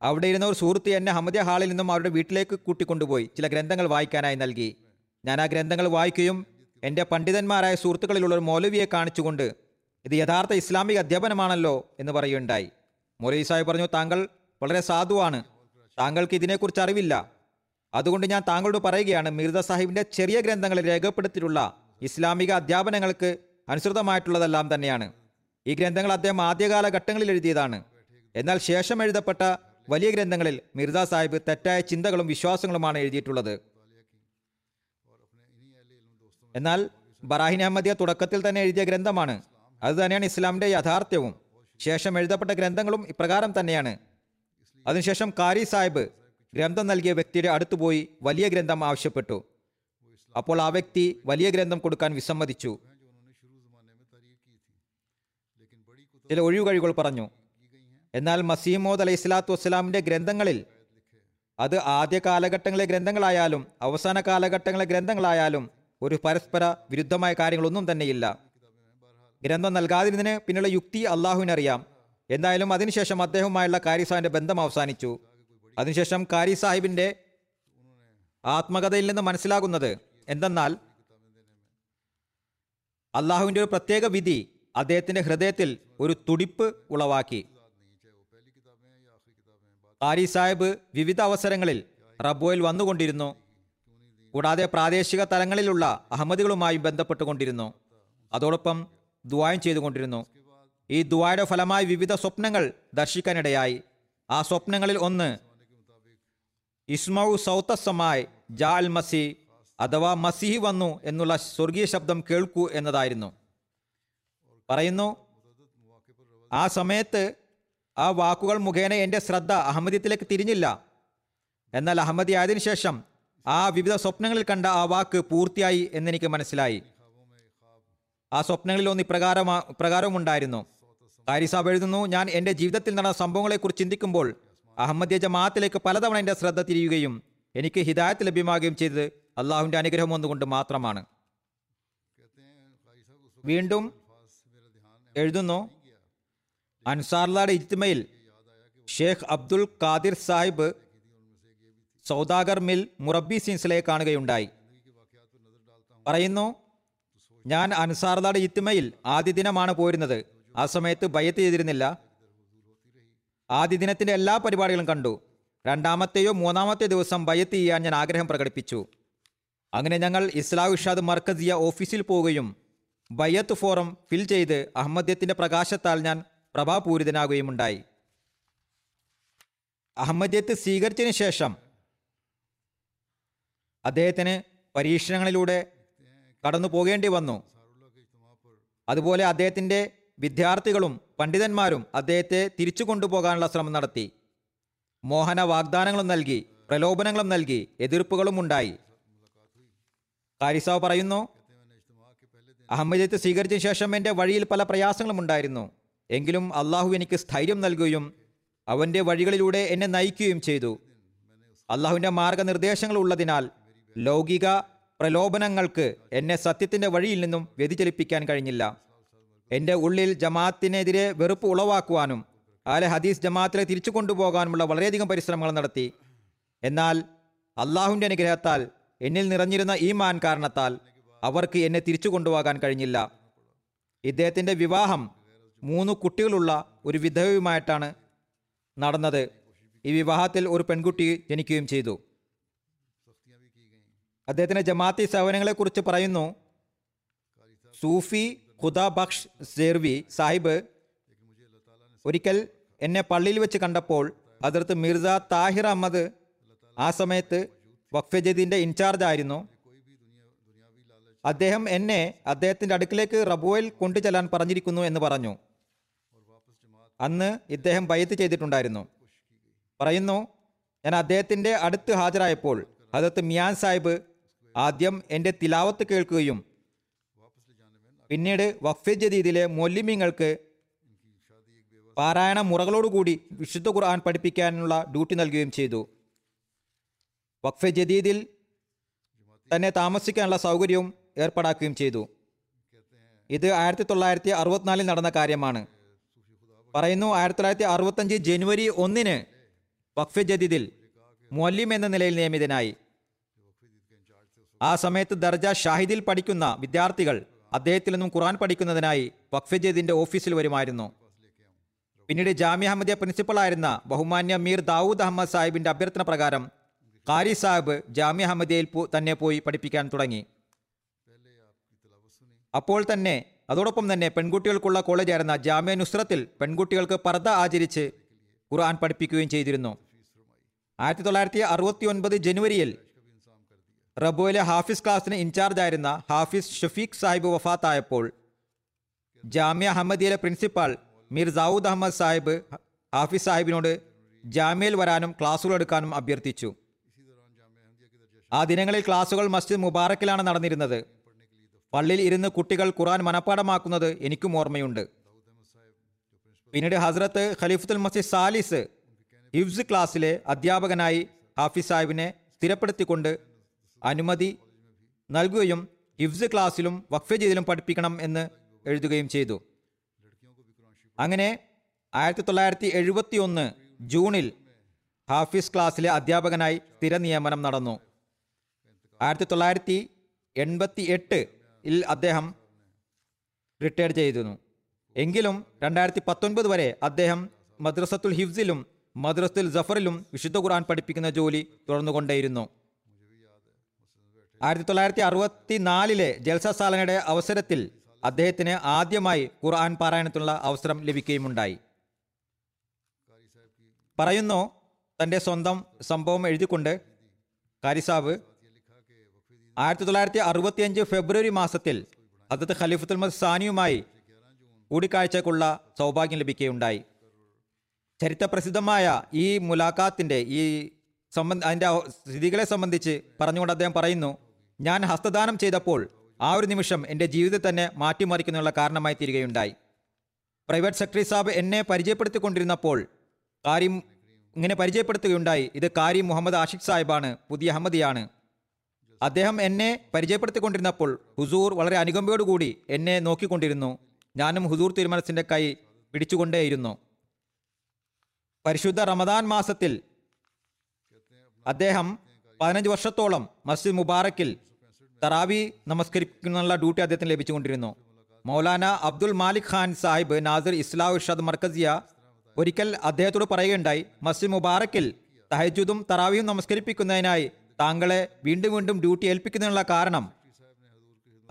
അവിടെ ഇരുന്ന ഒരു സുഹൃത്ത് എന്നെ അഹമ്മദിയ ഹാളിൽ നിന്നും അവരുടെ വീട്ടിലേക്ക് കൂട്ടിക്കൊണ്ടുപോയി ചില ഗ്രന്ഥങ്ങൾ വായിക്കാനായി നൽകി. ഞാൻ ആ ഗ്രന്ഥങ്ങൾ വായിക്കുകയും എൻ്റെ പണ്ഡിതന്മാരായ സുഹൃത്തുക്കളിലുള്ള ഒരു മൗലവിയെ കാണിച്ചുകൊണ്ട് ഇത് യഥാർത്ഥ ഇസ്ലാമിക അധ്യാപനമാണല്ലോ എന്ന് പറയുകയുണ്ടായി. മൗലവി സാഹിബ് പറഞ്ഞു, താങ്കൾ വളരെ സാധുവാണ്, താങ്കൾക്ക് ഇതിനെക്കുറിച്ച് അറിവില്ല. അതുകൊണ്ട് ഞാൻ താങ്കളോട് പറയുകയാണ്, മിർസ സാഹിബിൻ്റെ ചെറിയ ഗ്രന്ഥങ്ങളിൽ രേഖപ്പെടുത്തിയിട്ടുള്ള ഇസ്ലാമിക അധ്യാപനങ്ങൾക്ക് അനുസൃതമായിട്ടുള്ളതെല്ലാം തന്നെയാണ്. ഈ ഗ്രന്ഥങ്ങൾ അദ്ദേഹം ആദ്യകാല ഘട്ടങ്ങളിൽ എഴുതിയതാണ്. എന്നാൽ ശേഷം എഴുതപ്പെട്ട വലിയ ഗ്രന്ഥങ്ങളിൽ മിർസ സാഹിബ് തെറ്റായ ചിന്തകളും വിശ്വാസങ്ങളുമാണ് എഴുതിയിട്ടുള്ളത്. എന്നാൽ ബറാഹിൻ അഹമ്മദിയ തുടക്കത്തിൽ തന്നെ എഴുതിയ ഗ്രന്ഥമാണ്. അതുതന്നെയാണ് ഇസ്ലാമിൻ്റെ യാഥാർത്ഥ്യവും. ശേഷം എഴുതപ്പെട്ട ഗ്രന്ഥങ്ങളും ഇപ്രകാരം തന്നെയാണ്. അതിനുശേഷം ഖാരി സാഹിബ് ഗ്രന്ഥം നൽകിയ വ്യക്തിയുടെ അടുത്തുപോയി വലിയ ഗ്രന്ഥം ആവശ്യപ്പെട്ടു. അപ്പോൾ ആ വ്യക്തി വലിയ ഗ്രന്ഥം കൊടുക്കാൻ വിസമ്മതിച്ചു. ചില ഒഴിവുകഴികൾ പറഞ്ഞു. എന്നാൽ മസീഹ് മൗഊദ് അലൈഹി സ്വലാത്തു വസ്സലാമിൻ്റെ ഗ്രന്ഥങ്ങളിൽ, അത് ആദ്യ കാലഘട്ടങ്ങളിലെ ഗ്രന്ഥങ്ങളായാലും അവസാന കാലഘട്ടങ്ങളിലെ ഗ്രന്ഥങ്ങളായാലും, ഒരു പരസ്പര വിരുദ്ധമായ കാര്യങ്ങളൊന്നും തന്നെയില്ല. ഗ്രന്ഥം നൽകാതിരുന്നതിന് പിന്നുള്ള യുക്തി അള്ളാഹുവിനറിയാം. എന്തായാലും അതിനുശേഷം അദ്ദേഹവുമായുള്ള ഖാരി സാഹിബിൻ്റെ ബന്ധം അവസാനിച്ചു. അതിനുശേഷം ഖാരി സാഹിബിൻ്റെ ആത്മകഥയിൽ നിന്ന് മനസ്സിലാകുന്നത് എന്തെന്നാൽ, അള്ളാഹുവിൻ്റെ ഒരു പ്രത്യേക വിധി അദ്ദേഹത്തിൻ്റെ ഹൃദയത്തിൽ ഒരു തുടിപ്പ് ഉളവാക്കി. ഖാരി സാഹിബ് വിവിധ അവസരങ്ങളിൽ റബ്വയിൽ വന്നുകൊണ്ടിരുന്നു. കൂടാതെ പ്രാദേശിക തലങ്ങളിലുള്ള അഹമ്മദികളുമായി ബന്ധപ്പെട്ടുകൊണ്ടിരുന്നു. അതോടൊപ്പം ദുആയും ചെയ്തുകൊണ്ടിരുന്നു. ഈ ദുആയുടെ ഫലമായി വിവിധ സ്വപ്നങ്ങൾ ദർശിക്കാനിടയായി. ആ സ്വപ്നങ്ങളിൽ ഒന്ന്, ഇസ്മൗ സൗത്തസമായി ജാൽ മസി അഥവാ മസിഹി വന്നു എന്നുള്ള സ്വർഗീയ ശബ്ദം കേൾക്കൂ എന്നതായിരുന്നു. പറയുന്നു, ആ സമയത്ത് ആ വാക്കുകൾ മുഖേന എൻ്റെ ശ്രദ്ധ അഹമ്മദിയത്തിലേക്ക് തിരിഞ്ഞില്ല. എന്നാൽ അഹമ്മദി ആയതിനു ശേഷം ആ വിവിധ സ്വപ്നങ്ങളിൽ കണ്ട ആ വാക്ക് പൂർത്തിയായി എന്നെനിക്ക് മനസ്സിലായി. ആ സ്വപ്നങ്ങളിൽ ഒന്ന് ഇപ്രകാരം ഇപ്രകാരമുണ്ടായിരുന്നു. ഖാരി സാഹിബ് എഴുതുന്നു, ഞാൻ എൻ്റെ ജീവിതത്തിൽ നടന്ന സംഭവങ്ങളെക്കുറിച്ച് ചിന്തിക്കുമ്പോൾ അഹമ്മദിയ ജമാഅത്തിലേക്ക് പലതവണ എൻ്റെ ശ്രദ്ധ തിരിയുകയും എനിക്ക് ഹിദായത്ത് ലഭ്യമാകുകയും ചെയ്തത് അള്ളാഹുവിൻ്റെ അനുഗ്രഹം ഒന്നുകൊണ്ട് മാത്രമാണ്. വീണ്ടും എഴുതുന്നു, അൻസാറുള്ളാഹുടെ ഇജ്തിമയിൽ ഷെയ്ഖ് അബ്ദുൽ ഖാദിർ സാഹിബ് സൗദാഗർ മിൽ മുറബി സിൻസിലയെ കാണുകയുണ്ടായി. പറയുന്നു, ഞാൻ അൻസാറുള്ളാഹുടെ ഇജ്തിമയിൽ ആദ്യ ദിനമാണ് പോയിരുന്നത്. ആ സമയത്ത് ബയ്യത്ത് ചെയ്തിരുന്നില്ല. ആദ്യ ദിനത്തിൻ്റെ എല്ലാ പരിപാടികളും കണ്ടു. രണ്ടാമത്തെയോ മൂന്നാമത്തെ ദിവസം ബയ്യത്ത് ചെയ്യാൻ ഞാൻ ആഗ്രഹം പ്രകടിപ്പിച്ചു. അങ്ങനെ ഞങ്ങൾ ഇസ്ലാഹ് ഇർഷാദ് മർക്കസിയ ഓഫീസിൽ പോവുകയും ബയ്യത്ത് ഫോറം ഫിൽ ചെയ്ത് അഹമ്മദിയത്തിൻ്റെ പ്രകാശത്താൽ ഞാൻ പ്രഭാപൂരിതനാകുകയുമുണ്ടായി. അഹമ്മദിയത്ത് സ്വീകരിച്ചതിന് ശേഷം അദ്ദേഹത്തിന് പരീക്ഷണങ്ങളിലൂടെ കടന്നു പോകേണ്ടി വന്നു. അതുപോലെ അദ്ദേഹത്തിൻ്റെ വിദ്യാർത്ഥികളും പണ്ഡിതന്മാരും അദ്ദേഹത്തെ തിരിച്ചു കൊണ്ടുപോകാനുള്ള ശ്രമം നടത്തി. മോഹന വാഗ്ദാനങ്ങളും നൽകി, പ്രലോഭനങ്ങളും നൽകി, എതിർപ്പുകളും ഉണ്ടായി. ഖാരി സാഹിബ് പറയുന്നു, അഹമ്മദിയത്ത് സ്വീകരിച്ച ശേഷം എൻ്റെ വഴിയിൽ പല പ്രയാസങ്ങളും ഉണ്ടായിരുന്നു. എങ്കിലും അള്ളാഹു എനിക്ക് സ്ഥൈര്യം നൽകുകയും അവൻ്റെ വഴികളിലൂടെ എന്നെ നയിക്കുകയും ചെയ്തു. അള്ളാഹുവിൻ്റെ മാർഗനിർദ്ദേശങ്ങൾ ഉള്ളതിനാൽ ലൗകിക പ്രലോഭനങ്ങൾക്ക് എന്നെ സത്യത്തിൻ്റെ വഴിയിൽ നിന്നും വ്യതിചലിപ്പിക്കാൻ കഴിഞ്ഞില്ല. എൻ്റെ ഉള്ളിൽ ജമാഅത്തിനെതിരെ വെറുപ്പ് ഉളവാക്കുവാനും അഹ്ലെ ഹദീസ് ജമാഅത്തിനെ തിരിച്ചു കൊണ്ടുപോകാനുമുള്ള വളരെയധികം പരിശ്രമങ്ങൾ നടത്തി. എന്നാൽ അള്ളാഹുവിൻ്റെ അനുഗ്രഹത്താൽ എന്നിൽ നിറഞ്ഞിരുന്ന ഈമാൻ കാരണത്താൽ അവർക്ക് എന്നെ തിരിച്ചു കൊണ്ടുപോകാൻ കഴിഞ്ഞില്ല. ഇദ്ദേഹത്തിൻ്റെ വിവാഹം മൂന്ന് കുട്ടികളുള്ള ഒരു വിധവയുമായിട്ടാണ് നടന്നത്. ഈ വിവാഹത്തിൽ ഒരു പെൺകുട്ടി ജനിക്കുകയും ചെയ്തു. അദ്ദേഹത്തിൻ്റെ ജമാഅത്തി സേവനങ്ങളെക്കുറിച്ച് പറയുന്നു, സൂഫി ഖുദാ ബഖ്ഷ് സേർവി സാഹിബ് ഒരിക്കൽ എന്നെ പള്ളിയിൽ വെച്ച് കണ്ടപ്പോൾ ഹദ്രത്ത് മിർസ താഹിർ അഹമ്മദ് ആ സമയത്ത് വഖഫ് ജദീദിൻ്റെ ഇൻചാർജ് ആയിരുന്നു. അദ്ദേഹം എന്നെ അദ്ദേഹത്തിൻ്റെ അടുക്കിലേക്ക് റബുവയിൽ കൊണ്ടു ചെല്ലാൻ പറഞ്ഞിരിക്കുന്നു എന്ന് പറഞ്ഞു. അന്ന് ഇദ്ദേഹം ബൈഅത്ത് ചെയ്തിട്ടുണ്ടായിരുന്നു. പറയുന്നു, ഞാൻ അദ്ദേഹത്തിൻ്റെ അടുത്ത് ഹാജരായപ്പോൾ ഹദ്രത്ത് മിയാൻ സാഹിബ് ആദ്യം എൻ്റെ തിലാവത്ത് കേൾക്കുകയും പിന്നീട് വഖഫ് ജദീദിലെ മൊല്ലിമിങ്ങൾക്ക് പാരായണ മുറകളോടുകൂടി വിശുദ്ധ ഖുർആൻ പഠിപ്പിക്കാനുള്ള ഡ്യൂട്ടി നൽകുകയും ചെയ്തു. വഖഫ് ജദീദിൽ തന്നെ താമസിക്കാനുള്ള സൗകര്യവും ഏർപ്പാടാക്കുകയും ചെയ്തു. ഇത് ആയിരത്തി തൊള്ളായിരത്തി അറുപത്തിനാലിൽ നടന്ന കാര്യമാണ്. പറയുന്നു, ആയിരത്തി തൊള്ളായിരത്തി അറുപത്തഞ്ച് ജനുവരി ഒന്നിന് വഖഫ് ജദീദിൽ മുഅല്ലിം എന്ന നിലയിൽ നിയമിതനായി. ആ സമയത്ത് ദർജ ഷാഹിദിൽ പഠിക്കുന്ന വിദ്യാർത്ഥികൾ അദ്ദേഹത്തിൽ നിന്നും ഖുർആൻ പഠിക്കുന്നതിനായി വഖഫ് ജദീദിൻ്റെ ഓഫീസിൽ വരുമായിരുന്നു. പിന്നീട് ജാമിഅ അഹമ്മദിയ പ്രിൻസിപ്പളായിരുന്ന ബഹുമാന്യ മീർ ദാവൂദ് അഹമ്മദ് സാഹിബിൻ്റെ അഭ്യർത്ഥന പ്രകാരം ഖാരി സാഹിബ് ജാമിഅ അഹമ്മദിയയിൽ തന്നെ പോയി പഠിപ്പിക്കാൻ തുടങ്ങി. അപ്പോൾ തന്നെ അതോടൊപ്പം തന്നെ പെൺകുട്ടികൾക്കുള്ള കോളേജായിരുന്ന ജാമിഅ നുസ്രത്തിൽ പെൺകുട്ടികൾക്ക് പർദ്ദ ആചരിച്ച് ഖുർആൻ പഠിപ്പിക്കുകയും ചെയ്തിരുന്നു. ആയിരത്തി തൊള്ളായിരത്തി അറുപത്തി ഒൻപത് ജനുവരിയിൽ റബോയിലെ ഹാഫിസ് ക്ലാസിന് ഇൻചാർജായിരുന്ന ഹാഫിസ് ഷഫീഖ് സാഹിബ് വഫാത്തായപ്പോൾ ജാമിഅ അഹമ്മദിയയിലെ പ്രിൻസിപ്പാൾ മീർ ദാവൂദ് അഹമ്മദ് സാഹിബ് ഹാഫിസ് സാഹിബിനോട് ജാമ്യയിൽ വരാനും ക്ലാസുകൾ എടുക്കാനും അഭ്യർത്ഥിച്ചു. ആ ദിനങ്ങളിൽ ക്ലാസുകൾ മസ്ജിദ് മുബാറക്കിലാണ് നടന്നിരുന്നത്. പള്ളിയിൽ ഇരുന്ന് കുട്ടികൾ ഖുർആൻ മനഃപ്പാഠമാക്കുന്നത് എനിക്കും ഓർമ്മയുണ്ട്. പിന്നീട് ഹസ്രത്ത് ഖലീഫത്തുൽ മസീഹ് സാലിസ് ഹിഫ്സ് ക്ലാസ്സിലെ അധ്യാപകനായി ഹാഫിസ് സാഹിബിനെ സ്ഥിരപ്പെടുത്തിക്കൊണ്ട് അനുമതി നൽകുകയും ഹിഫ്സ് ക്ലാസ്സിലും വഖഫ് ജദീദിലും പഠിപ്പിക്കണം എന്ന് എഴുതുകയും ചെയ്തു. അങ്ങനെ ആയിരത്തി തൊള്ളായിരത്തി എഴുപത്തി ഒന്ന് ജൂണിൽ ഹാഫിസ് ക്ലാസ്സിലെ അധ്യാപകനായി സ്ഥിര നിയമനം നടന്നു. ആയിരത്തി തൊള്ളായിരത്തി എൺപത്തി എട്ടിൽ അദ്ദേഹം റിട്ടയർ ചെയ്തിരുന്നു. എങ്കിലും രണ്ടായിരത്തി പത്തൊൻപത് വരെ അദ്ദേഹം മദ്രസത്തുൽ ഹിഫ്സിലും മദ്രസത്തുൽ ജഫറിലും വിശുദ്ധ ഖുർആൻ പഠിപ്പിക്കുന്ന ജോലി തുടർന്നുകൊണ്ടേയിരുന്നു. ആയിരത്തി തൊള്ളായിരത്തി അറുപത്തി നാലിലെ ജൽസ സാലനയുടെ അവസരത്തിൽ അദ്ദേഹത്തിന് ആദ്യമായി ഖുർആൻ പാരായണത്തിനുള്ള അവസരം ലഭിക്കുകയുമുണ്ടായി. പറയുന്നു, തൻ്റെ സ്വന്തം സംഭവം എഴുതിക്കൊണ്ട് ഖാരി സാബ് ആയിരത്തി തൊള്ളായിരത്തി അറുപത്തിയഞ്ച് ഫെബ്രുവരി മാസത്തിൽ ഹദ്രത്ത് ഖലീഫത്തുൽ മസീഹ് സാനിയുമായി കൂടിക്കാഴ്ചക്കുള്ള സൗഭാഗ്യം ലഭിക്കുകയുണ്ടായി. ചരിത്രപ്രസിദ്ധമായ ഈ മുലാഖാത്തിൻ്റെ ഈ സംബന്ധ അതിൻ്റെ സ്ഥിതികളെ സംബന്ധിച്ച് പറഞ്ഞുകൊണ്ട് അദ്ദേഹം പറയുന്നു, ഞാൻ ഹസ്തദാനം ചെയ്തപ്പോൾ ആ ഒരു നിമിഷം എൻ്റെ ജീവിതത്തെ തന്നെ മാറ്റിമറിക്കുന്നതിനുള്ള കാരണമായി തീരുകയുണ്ടായി. പ്രൈവറ്റ് സെക്രട്ടറി സാബ് എന്നെ പരിചയപ്പെടുത്തിക്കൊണ്ടിരുന്നപ്പോൾ കാരി ഇങ്ങനെ പരിചയപ്പെടുത്തുകയുണ്ടായി, ഇത് കാരി മുഹമ്മദ് ആഷിഖ് സാഹിബാണ്, പുതിയ അഹമ്മദിയാണ്. അദ്ദേഹം എന്നെ പരിചയപ്പെടുത്തിക്കൊണ്ടിരുന്നപ്പോൾ ഹുസൂർ വളരെ അനുകമ്പയോടുകൂടി എന്നെ നോക്കിക്കൊണ്ടിരുന്നു. ഞാനും ഹുസൂർ തിരുമനസിൻ്റെ കൈ പിടിച്ചുകൊണ്ടേയിരുന്നു. പരിശുദ്ധ റമദാൻ മാസത്തിൽ അദ്ദേഹം പതിനഞ്ച് വർഷത്തോളം മസ്ജിദ് മുബാറക്കിൽ തറാവി നമസ്കരിക്കാനുള്ള ഡ്യൂട്ടി അദ്ദേഹത്തിന് ലഭിച്ചുകൊണ്ടിരുന്നു. മൗലാന അബ്ദുൽ മാലിക് ഖാൻ സാഹിബ് നാസിർ ഇസ്ലാം ഇർഷാദ് മർക്കസിയ ഒരിക്കൽ അദ്ദേഹത്തോട് പറയുകയുണ്ടായി, മസ്ജിദ് മുബാറക്കിൽ തഹജുദും തറാവിയും നമസ്കരിപ്പിക്കുന്നതിനായി താങ്കളെ വീണ്ടും വീണ്ടും ഡ്യൂട്ടി ഏൽപ്പിക്കുന്നതിനുള്ള കാരണം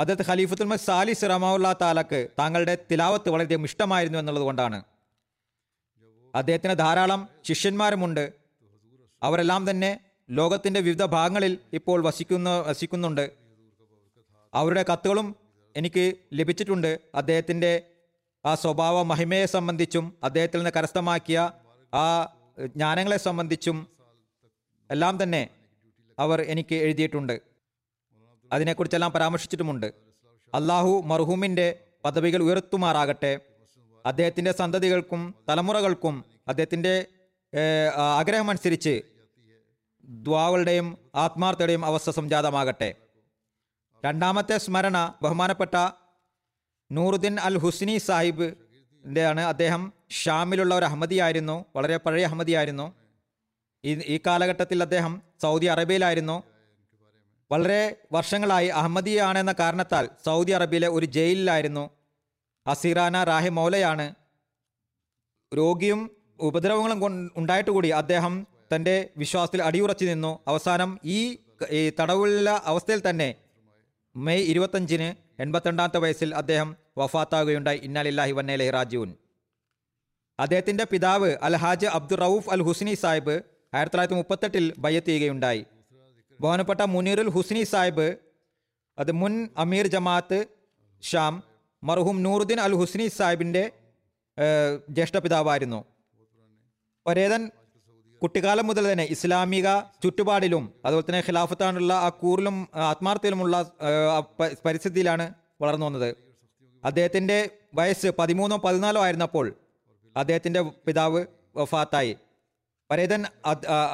അദ്ദേഹത്തെ ഖലീഫത്തുൽ മസീഹ് സാലിസ് റഹ്മത്തുല്ലാ തആലക്ക് താങ്കളുടെ തിലാവത്ത് വളരെയധികം ഇഷ്ടമായിരുന്നു എന്നുള്ളത് കൊണ്ടാണ്. അദ്ദേഹത്തിന് ധാരാളം ശിഷ്യന്മാരുമുണ്ട്. അവരെല്ലാം തന്നെ ലോകത്തിൻ്റെ വിവിധ ഭാഗങ്ങളിൽ ഇപ്പോൾ വസിക്കുന്ന വസിക്കുന്നുണ്ട്. അവരുടെ കത്തുകളും എനിക്ക് ലഭിച്ചിട്ടുണ്ട്. അദ്ദേഹത്തിൻ്റെ ആ സ്വഭാവ മഹിമയെ സംബന്ധിച്ചും അദ്ദേഹത്തിൽ നിന്ന് കരസ്ഥമാക്കിയ ആ ജ്ഞാനങ്ങളെ സംബന്ധിച്ചും എല്ലാം തന്നെ അവർ എനിക്ക് എഴുതിയിട്ടുണ്ട്. അതിനെക്കുറിച്ചെല്ലാം പരാമർശിച്ചിട്ടുമുണ്ട്. അള്ളാഹു മർഹൂമിൻ്റെ പദവികൾ ഉയർത്തുമാറാകട്ടെ. അദ്ദേഹത്തിൻ്റെ സന്തതികൾക്കും തലമുറകൾക്കും അദ്ദേഹത്തിൻ്റെ ആഗ്രഹമനുസരിച്ച് ദ്വാകളുടെയും ആത്മാർത്ഥതയുടെയും അവസ്ഥ സംജാതമാകട്ടെ. രണ്ടാമത്തെ സ്മരണ ബഹുമാനപ്പെട്ട നൂറുദ്ദീൻ അൽ ഹുസ്നി സാഹിബിൻ്റെ ആണ്. അദ്ദേഹം ഷാമിലുള്ള ഒരു അഹമ്മദിയായിരുന്നു, വളരെ പഴയ അഹമ്മദിയായിരുന്നു. ഈ ഈ കാലഘട്ടത്തിൽ അദ്ദേഹം സൗദി അറേബ്യയിലായിരുന്നു. വളരെ വർഷങ്ങളായി അഹമ്മദിയാണെന്ന കാരണത്താൽ സൗദി അറേബ്യയിലെ ഒരു ജയിലിലായിരുന്നു. അസീറാന റാഹി മൗലയാണ്. രോഗിയും ഉപദ്രവങ്ങളും ഉണ്ടായിട്ട് കൂടി അദ്ദേഹം തൻ്റെ വിശ്വാസത്തിൽ അടിയുറച്ചു നിന്നു. അവസാനം ഈ തടവുള്ള അവസ്ഥയിൽ തന്നെ മെയ് ഇരുപത്തഞ്ചിന് എൺപത്തിരണ്ടാമത്തെ വയസ്സിൽ അദ്ദേഹം വഫാത്താകുകയുണ്ടായി. ഇന്നാ ലില്ലാഹി വന്നാ ഇലൈഹി റാജിഊൻ. അദ്ദേഹത്തിൻ്റെ പിതാവ് അൽഹാജ് അബ്ദുൾ റൌഫ് അൽ ഹുസ്നി സാഹിബ് ആയിരത്തി തൊള്ളായിരത്തി മുപ്പത്തെട്ടിൽ ബയ്യത്ത് ചെയ്യുകയുണ്ടായി. ബഹുമാനപ്പെട്ട മുനീറുൽ ഹുസ്നി സാഹിബ് അത് മുൻ അമീർ ജമാഅത്ത് ഷാം മർഹൂം നൂറുദ്ദീൻ അൽ ഹുസ്നി സാഹിബിൻ്റെ ജ്യേഷ്ഠ പിതാവായിരുന്നു. പരേതൻ കുട്ടിക്കാലം മുതൽ തന്നെ ഇസ്ലാമിക ചുറ്റുപാടിലും അതുപോലെ തന്നെ ഖിലാഫത്താനുള്ള ആ കൂറിലും ആത്മാർത്ഥയിലുമുള്ള പരിസ്ഥിതിയിലാണ് വളർന്നു വന്നത്. അദ്ദേഹത്തിൻ്റെ വയസ്സ് പതിമൂന്നോ പതിനാലോ ആയിരുന്നപ്പോൾ അദ്ദേഹത്തിൻ്റെ പിതാവ് വഫാത്തായി. പരേതൻ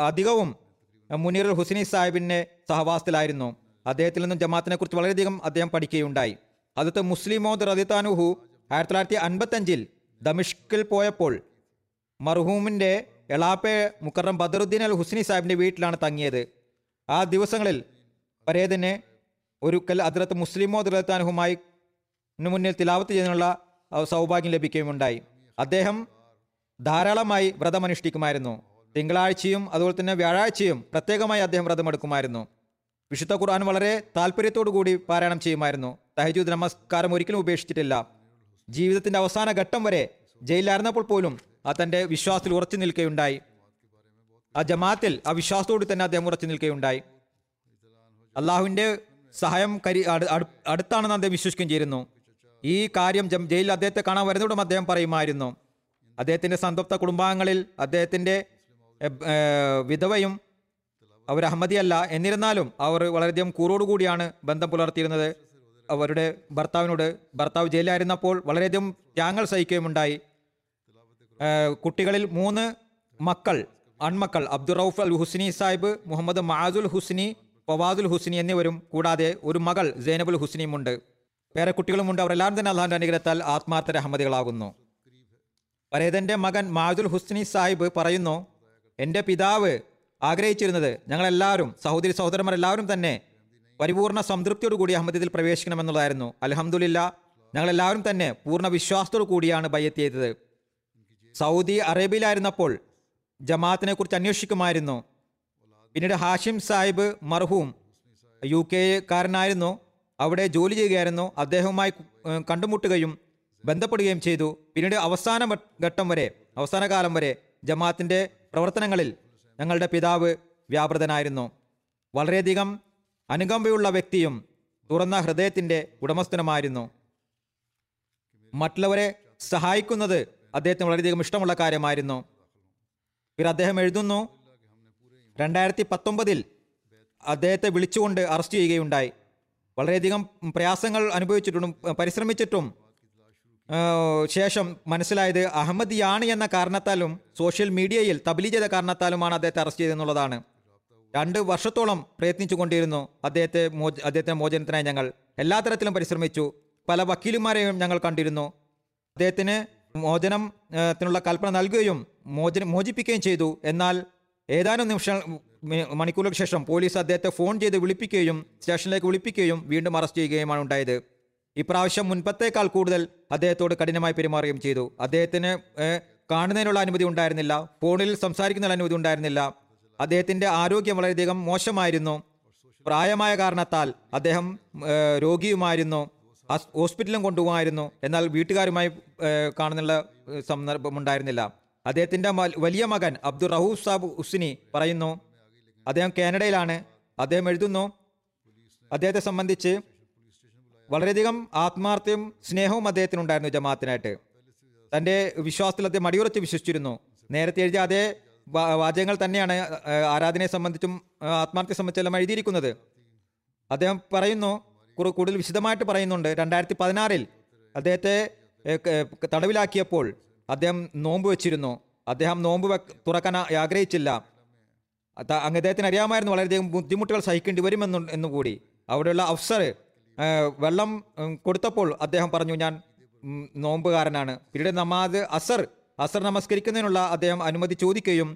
അധികവും മുനീർ ഹുസ്നി സാഹിബിൻ്റെ സഹവാസത്തിലായിരുന്നു. അദ്ദേഹത്തിൽ നിന്നും ജമാഅത്തിനെ കുറിച്ച് വളരെയധികം അദ്ദേഹം പഠിക്കുകയുണ്ടായി. അതിലത്തെ മുസ്ലിമോദ് റദിത്താനുഹു ആയിരത്തി തൊള്ളായിരത്തി അൻപത്തഞ്ചിൽ ദമിഷ്കിൽ പോയപ്പോൾ മർഹൂമിൻ്റെ എളാപ്പെ മുക്കറം ബദറുദ്ദീൻ അൽ ഹുസ്നി സാഹിബിൻ്റെ വീട്ടിലാണ് തങ്ങിയത്. ആ ദിവസങ്ങളിൽ പരേതനെ ഒരിക്കൽ അതിലത്ത് മുസ്ലിമോദ് റദിത്താനുഹുമായി മുന്നിൽ തിലാവത്ത് ചെയ്യുന്നതിനുള്ള സൗഭാഗ്യം ലഭിക്കുകയുമുണ്ടായി. അദ്ദേഹം ധാരാളമായി വ്രതമനുഷ്ഠിക്കുമായിരുന്നു. തിങ്കളാഴ്ചയും അതുപോലെ തന്നെ വ്യാഴാഴ്ചയും പ്രത്യേകമായി അദ്ദേഹം വ്രതമെടുക്കുമായിരുന്നു. വിശുദ്ധ ഖുർആൻ വളരെ താല്പര്യത്തോടു കൂടി പാരായണം ചെയ്യുമായിരുന്നു. തഹജ്ജുദ് നമസ്കാരം ഒരിക്കലും ഉപേക്ഷിച്ചിട്ടില്ല. ജീവിതത്തിൻ്റെ അവസാന ഘട്ടം വരെ ജയിലിലായിരുന്നപ്പോൾ പോലും ആ തൻ്റെ വിശ്വാസത്തിൽ ഉറച്ചു നിൽക്കുകയുണ്ടായി. ആ ജമാഅത്തിൽ ആ വിശ്വാസത്തോടു തന്നെ അദ്ദേഹം ഉറച്ചു നിൽക്കുകയുണ്ടായി. അള്ളാഹുവിൻ്റെ സഹായം കരി അടുത്താണെന്ന് അദ്ദേഹം വിശ്വസിക്കുകയും ചെയ്തിരുന്നു. ഈ കാര്യം ജയിലിൽ അദ്ദേഹത്തെ കാണാൻ വരുന്നതോടും അദ്ദേഹം പറയുമായിരുന്നു. അദ്ദേഹത്തിൻ്റെ സംതൃപ്ത കുടുംബാംഗങ്ങളിൽ അദ്ദേഹത്തിൻ്റെ വിധവയും അവർ അഹമ്മദിയല്ല, എന്നിരുന്നാലും അവർ വളരെയധികം കൂറോടുകൂടിയാണ് ബന്ധം പുലർത്തിയിരുന്നത്. അവരുടെ ഭർത്താവിനോട് ഭർത്താവ് ജയിലിലായിരുന്നപ്പോൾ വളരെയധികം ത്യാഗങ്ങൾ സഹിക്കുകയുമുണ്ടായി. കുട്ടികളിൽ മൂന്ന് മക്കൾ അൺമക്കൾ അബ്ദുൾ റൌഫ് അൽ ഹുസ്നി സാഹിബ്, മുഹമ്മദ് മഹാസുൽ ഹുസ്നി, ഫവാദുൽ ഹുസ്നി എന്നിവരും കൂടാതെ ഒരു മകൾ സൈനബുൽ ഹുസ്നിയുമുണ്ട്. വേറെ കുട്ടികളുമുണ്ട്. അവരെല്ലാവരും തന്നെ അള്ളാഹുവിൻ്റെ അനുഗ്രഹത്താൽ ആത്മാർത്ഥ അഹമ്മദികളാകുന്നു. പരേതൻ്റെ മകൻ മഅദുൽ ഹുസ്നി സാഹിബ് പറയുന്നു, എൻ്റെ പിതാവ് ആഗ്രഹിച്ചിരുന്നത് ഞങ്ങളെല്ലാവരും സഹോദരി സഹോദരന്മാരെല്ലാവരും തന്നെ പരിപൂർണ്ണ സംതൃപ്തിയോടു കൂടി അഹമ്മദിയത്തിൽ പ്രവേശിക്കണമെന്നുള്ളതായിരുന്നു. അൽഹംദുലില്ലാഹ് ഞങ്ങളെല്ലാവരും തന്നെ പൂർണ്ണ വിശ്വാസത്തോടു കൂടിയാണ് ബയ്യത്ത് ചെയ്തത്. സൗദി അറേബ്യയിലായിരുന്നപ്പോൾ ജമാഅത്തിനെ കുറിച്ച് അന്വേഷിക്കുമായിരുന്നു. പിന്നീട് ഹാഷിം സാഹിബ് മർഹൂം യു കെ കാരനായിരുന്നു, അവിടെ ജോലി ചെയ്യുകയായിരുന്നു. അദ്ദേഹവുമായി കണ്ടുമുട്ടുകയും ബന്ധപ്പെടുകയും ചെയ്തു. പിന്നീട് അവസാന ഘട്ടം വരെ അവസാന കാലം വരെ ജമാഅത്തിൻ്റെ പ്രവർത്തനങ്ങളിൽ ഞങ്ങളുടെ പിതാവ് വ്യാപൃതനായിരുന്നു. വളരെയധികം അനുകമ്പയുള്ള വ്യക്തിയും തുറന്ന ഹൃദയത്തിൻ്റെ ഉടമസ്ഥനുമായിരുന്നു. മറ്റുള്ളവരെ സഹായിക്കുന്നത് അദ്ദേഹത്തിന് വളരെയധികം ഇഷ്ടമുള്ള കാര്യമായിരുന്നു. പിന്നെ അദ്ദേഹം എഴുതുന്നു, രണ്ടായിരത്തി പത്തൊമ്പതിൽ അദ്ദേഹത്തെ വിളിച്ചുകൊണ്ട് അറസ്റ്റ് ചെയ്യുകയുണ്ടായി. വളരെയധികം പ്രയാസങ്ങൾ അനുഭവിച്ചിട്ടും പരിശ്രമിച്ചിട്ടും ശേഷം മനസ്സിലായത് അഹമ്മദിയാണ് എന്ന കാരണത്താലും സോഷ്യൽ മീഡിയയിൽ തബ്ലീഗ് ചെയ്ത കാരണത്താലുമാണ് അദ്ദേഹത്തെ അറസ്റ്റ് ചെയ്തെന്നുള്ളതാണ്. രണ്ട് വർഷത്തോളം പ്രയത്നിച്ചു കൊണ്ടിരുന്നു അദ്ദേഹത്തെ മോച അദ്ദേഹത്തെ മോചനത്തിനായി ഞങ്ങൾ എല്ലാ തരത്തിലും പരിശ്രമിച്ചു. പല വക്കീലുമാരെയും ഞങ്ങൾ കണ്ടിരുന്നു. അദ്ദേഹത്തിന് മോചനത്തിനുള്ള കൽപ്പന നൽകുകയും മോചന മോചിപ്പിക്കുകയും ചെയ്തു. എന്നാൽ ഏതാനും നിമിഷം മണിക്കൂറുകൾക്ക് ശേഷം പോലീസ് അദ്ദേഹത്തെ ഫോൺ ചെയ്ത് വിളിപ്പിക്കുകയും സ്റ്റേഷനിലേക്ക് വിളിപ്പിക്കുകയും വീണ്ടും അറസ്റ്റ് ചെയ്യുകയുമാണ് ഉണ്ടായത്. ഇപ്രാവശ്യം മുൻപത്തേക്കാൾ കൂടുതൽ അദ്ദേഹത്തോട് കഠിനമായി പെരുമാറുകയും ചെയ്തു. അദ്ദേഹത്തിന് കാണുന്നതിനുള്ള അനുമതി ഉണ്ടായിരുന്നില്ല, ഫോണിൽ സംസാരിക്കുന്നതിനുള്ള അനുമതി ഉണ്ടായിരുന്നില്ല. അദ്ദേഹത്തിൻ്റെ ആരോഗ്യം വളരെയധികം മോശമായിരുന്നു. പ്രായമായ കാരണത്താൽ അദ്ദേഹം രോഗിയുമായിരുന്നു. ഹോസ്പിറ്റലും കൊണ്ടുപോകുമായിരുന്നു. എന്നാൽ വീട്ടുകാരുമായി കാണുന്നുള്ള സന്ദർഭമുണ്ടായിരുന്നില്ല. അദ്ദേഹത്തിൻ്റെ വലിയ മകൻ അബ്ദുൾ റഹൂഫ് സാബ് ഹുസ്നി പറയുന്നു, അദ്ദേഹം കാനഡയിലാണ്. അദ്ദേഹം എഴുതുന്നു, അദ്ദേഹത്തെ സംബന്ധിച്ച് വളരെയധികം ആത്മാർത്ഥ്യം സ്നേഹവും അദ്ദേഹത്തിനുണ്ടായിരുന്നു ജമാഅത്തിനായിട്ട്. തൻ്റെ വിശ്വാസത്തിൽ അദ്ദേഹം അടിയുറച്ച് വിശ്വസിച്ചിരുന്നു. നേരത്തെ എഴുതിയ അതേ വാചകങ്ങൾ തന്നെയാണ് ആരാധനയെ സംബന്ധിച്ചും ആത്മാർത്ഥ്യം സംബന്ധിച്ചെല്ലാം എഴുതിയിരിക്കുന്നത്. അദ്ദേഹം പറയുന്നു, കൂടുതൽ വിശദമായിട്ട് പറയുന്നുണ്ട്, രണ്ടായിരത്തി പതിനാറിൽ അദ്ദേഹത്തെ തടവിലാക്കിയപ്പോൾ അദ്ദേഹം നോമ്പ് വെച്ചിരുന്നു. അദ്ദേഹം നോമ്പ് തുറക്കാൻ ആഗ്രഹിച്ചില്ല. അദ്ദേഹത്തിന് അറിയാമായിരുന്നു വളരെയധികം ബുദ്ധിമുട്ടുകൾ സഹിക്കേണ്ടി വരുമെന്നു എന്നുകൂടി. അവിടെയുള്ള അഫ്സർ വെള്ളം കൊടുത്തപ്പോൾ അദ്ദേഹം പറഞ്ഞു, ഞാൻ നോമ്പുകാരനാണ്. പിന്നീട് നമാദ് അസർ അസർ നമസ്കരിക്കുന്നതിനുള്ള അദ്ദേഹം അനുമതി ചോദിക്കുകയും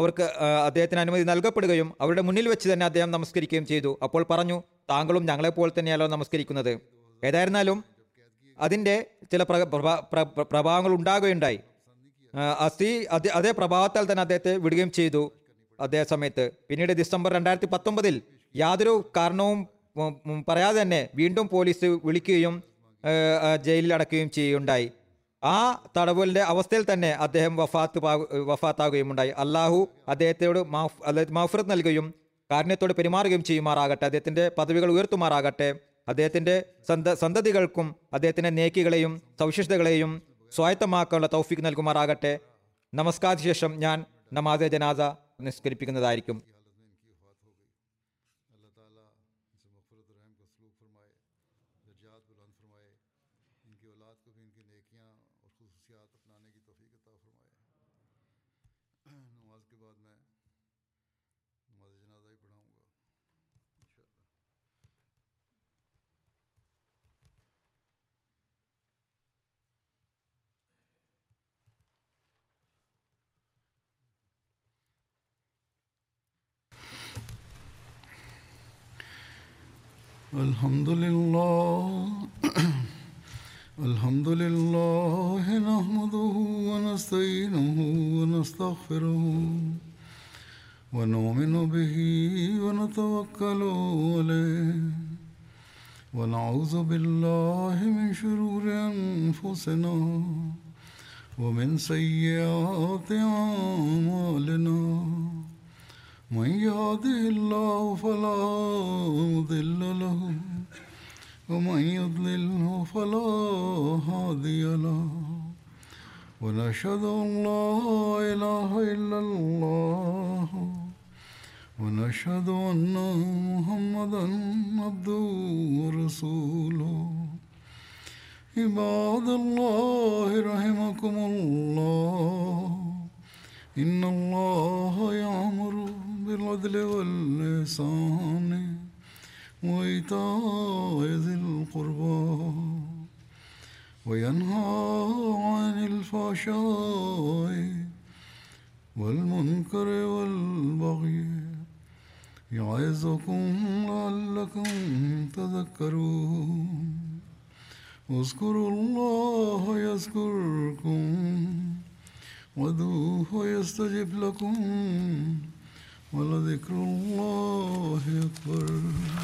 അവർക്ക് അദ്ദേഹത്തിന് അനുമതി നൽകപ്പെടുകയും അവരുടെ മുന്നിൽ വെച്ച് തന്നെ അദ്ദേഹം നമസ്കരിക്കുകയും ചെയ്തു. അപ്പോൾ പറഞ്ഞു, താങ്കളും ഞങ്ങളെപ്പോലെ തന്നെയാണല്ലോ നമസ്കരിക്കുന്നത്. ഏതായിരുന്നാലും അതിൻ്റെ ചില പ്രഭാവങ്ങൾ ഉണ്ടാകുകയുണ്ടായി. അസി അതേ പ്രഭാവത്താൽ തന്നെ അദ്ദേഹത്തെ വിടുകയും ചെയ്തു അതേ സമയത്ത്. പിന്നീട് ഡിസംബർ രണ്ടായിരത്തി പത്തൊമ്പതിൽ യാതൊരു കാരണവും പറയാതെ തന്നെ വീണ്ടും പോലീസ് വിളിക്കുകയും ജയിലിൽ അടക്കുകയും ചെയ്യുകയുണ്ടായി. ആ തടവലിൻ്റെ അവസ്ഥയിൽ തന്നെ അദ്ദേഹം വഫാത്ത് വഫാത്താകുകയുമുണ്ടായി. അള്ളാഹു അദ്ദേഹത്തോട് മാഫ് അതായത് മഹ്ഫിറത്ത് നൽകുകയും കാരുണ്യത്തോട് പെരുമാറുകയും ചെയ്യുമാറാകട്ടെ. അദ്ദേഹത്തിൻ്റെ പദവികൾ ഉയർത്തുമാറാകട്ടെ. അദ്ദേഹത്തിൻ്റെ സന്ത സന്തതികൾക്കും അദ്ദേഹത്തിൻ്റെ നേക്കികളെയും സവിശേഷതകളെയും സ്വായത്തമാക്കാനുള്ള തൗഫീഖ് നൽകുമാറാകട്ടെ. നമസ്കാരത്തിന് ശേഷം ഞാൻ നമാസെ ജനാസ നിസ്കരിപ്പിക്കുന്നതായിരിക്കും. Alhamdulillah, Alhamdulillah, nahmaduhu wa nasta'inuhu wa nastaghfiruhu wa nu'minu bihi wa natawakkalu alayhi wa na'udhu billahi min shururi anfusina wa min sayyiati a'malina. من يهده الله فلا مضل له ومن يضلله فلا هادي له ونشهد أن لا إله إلا الله ونشهد أن محمدا عبده ورسوله. عباد الله رحمكم الله إن الله يأمر بالعدل والإحسان وإيتاء ذي القربى وينهى عن الفحشاء والمنكر والبغي يعظكم لعلكم تذكرون. اذكروا الله يذكركم وادعوه يستجب لكم ولذكر الله أكبر.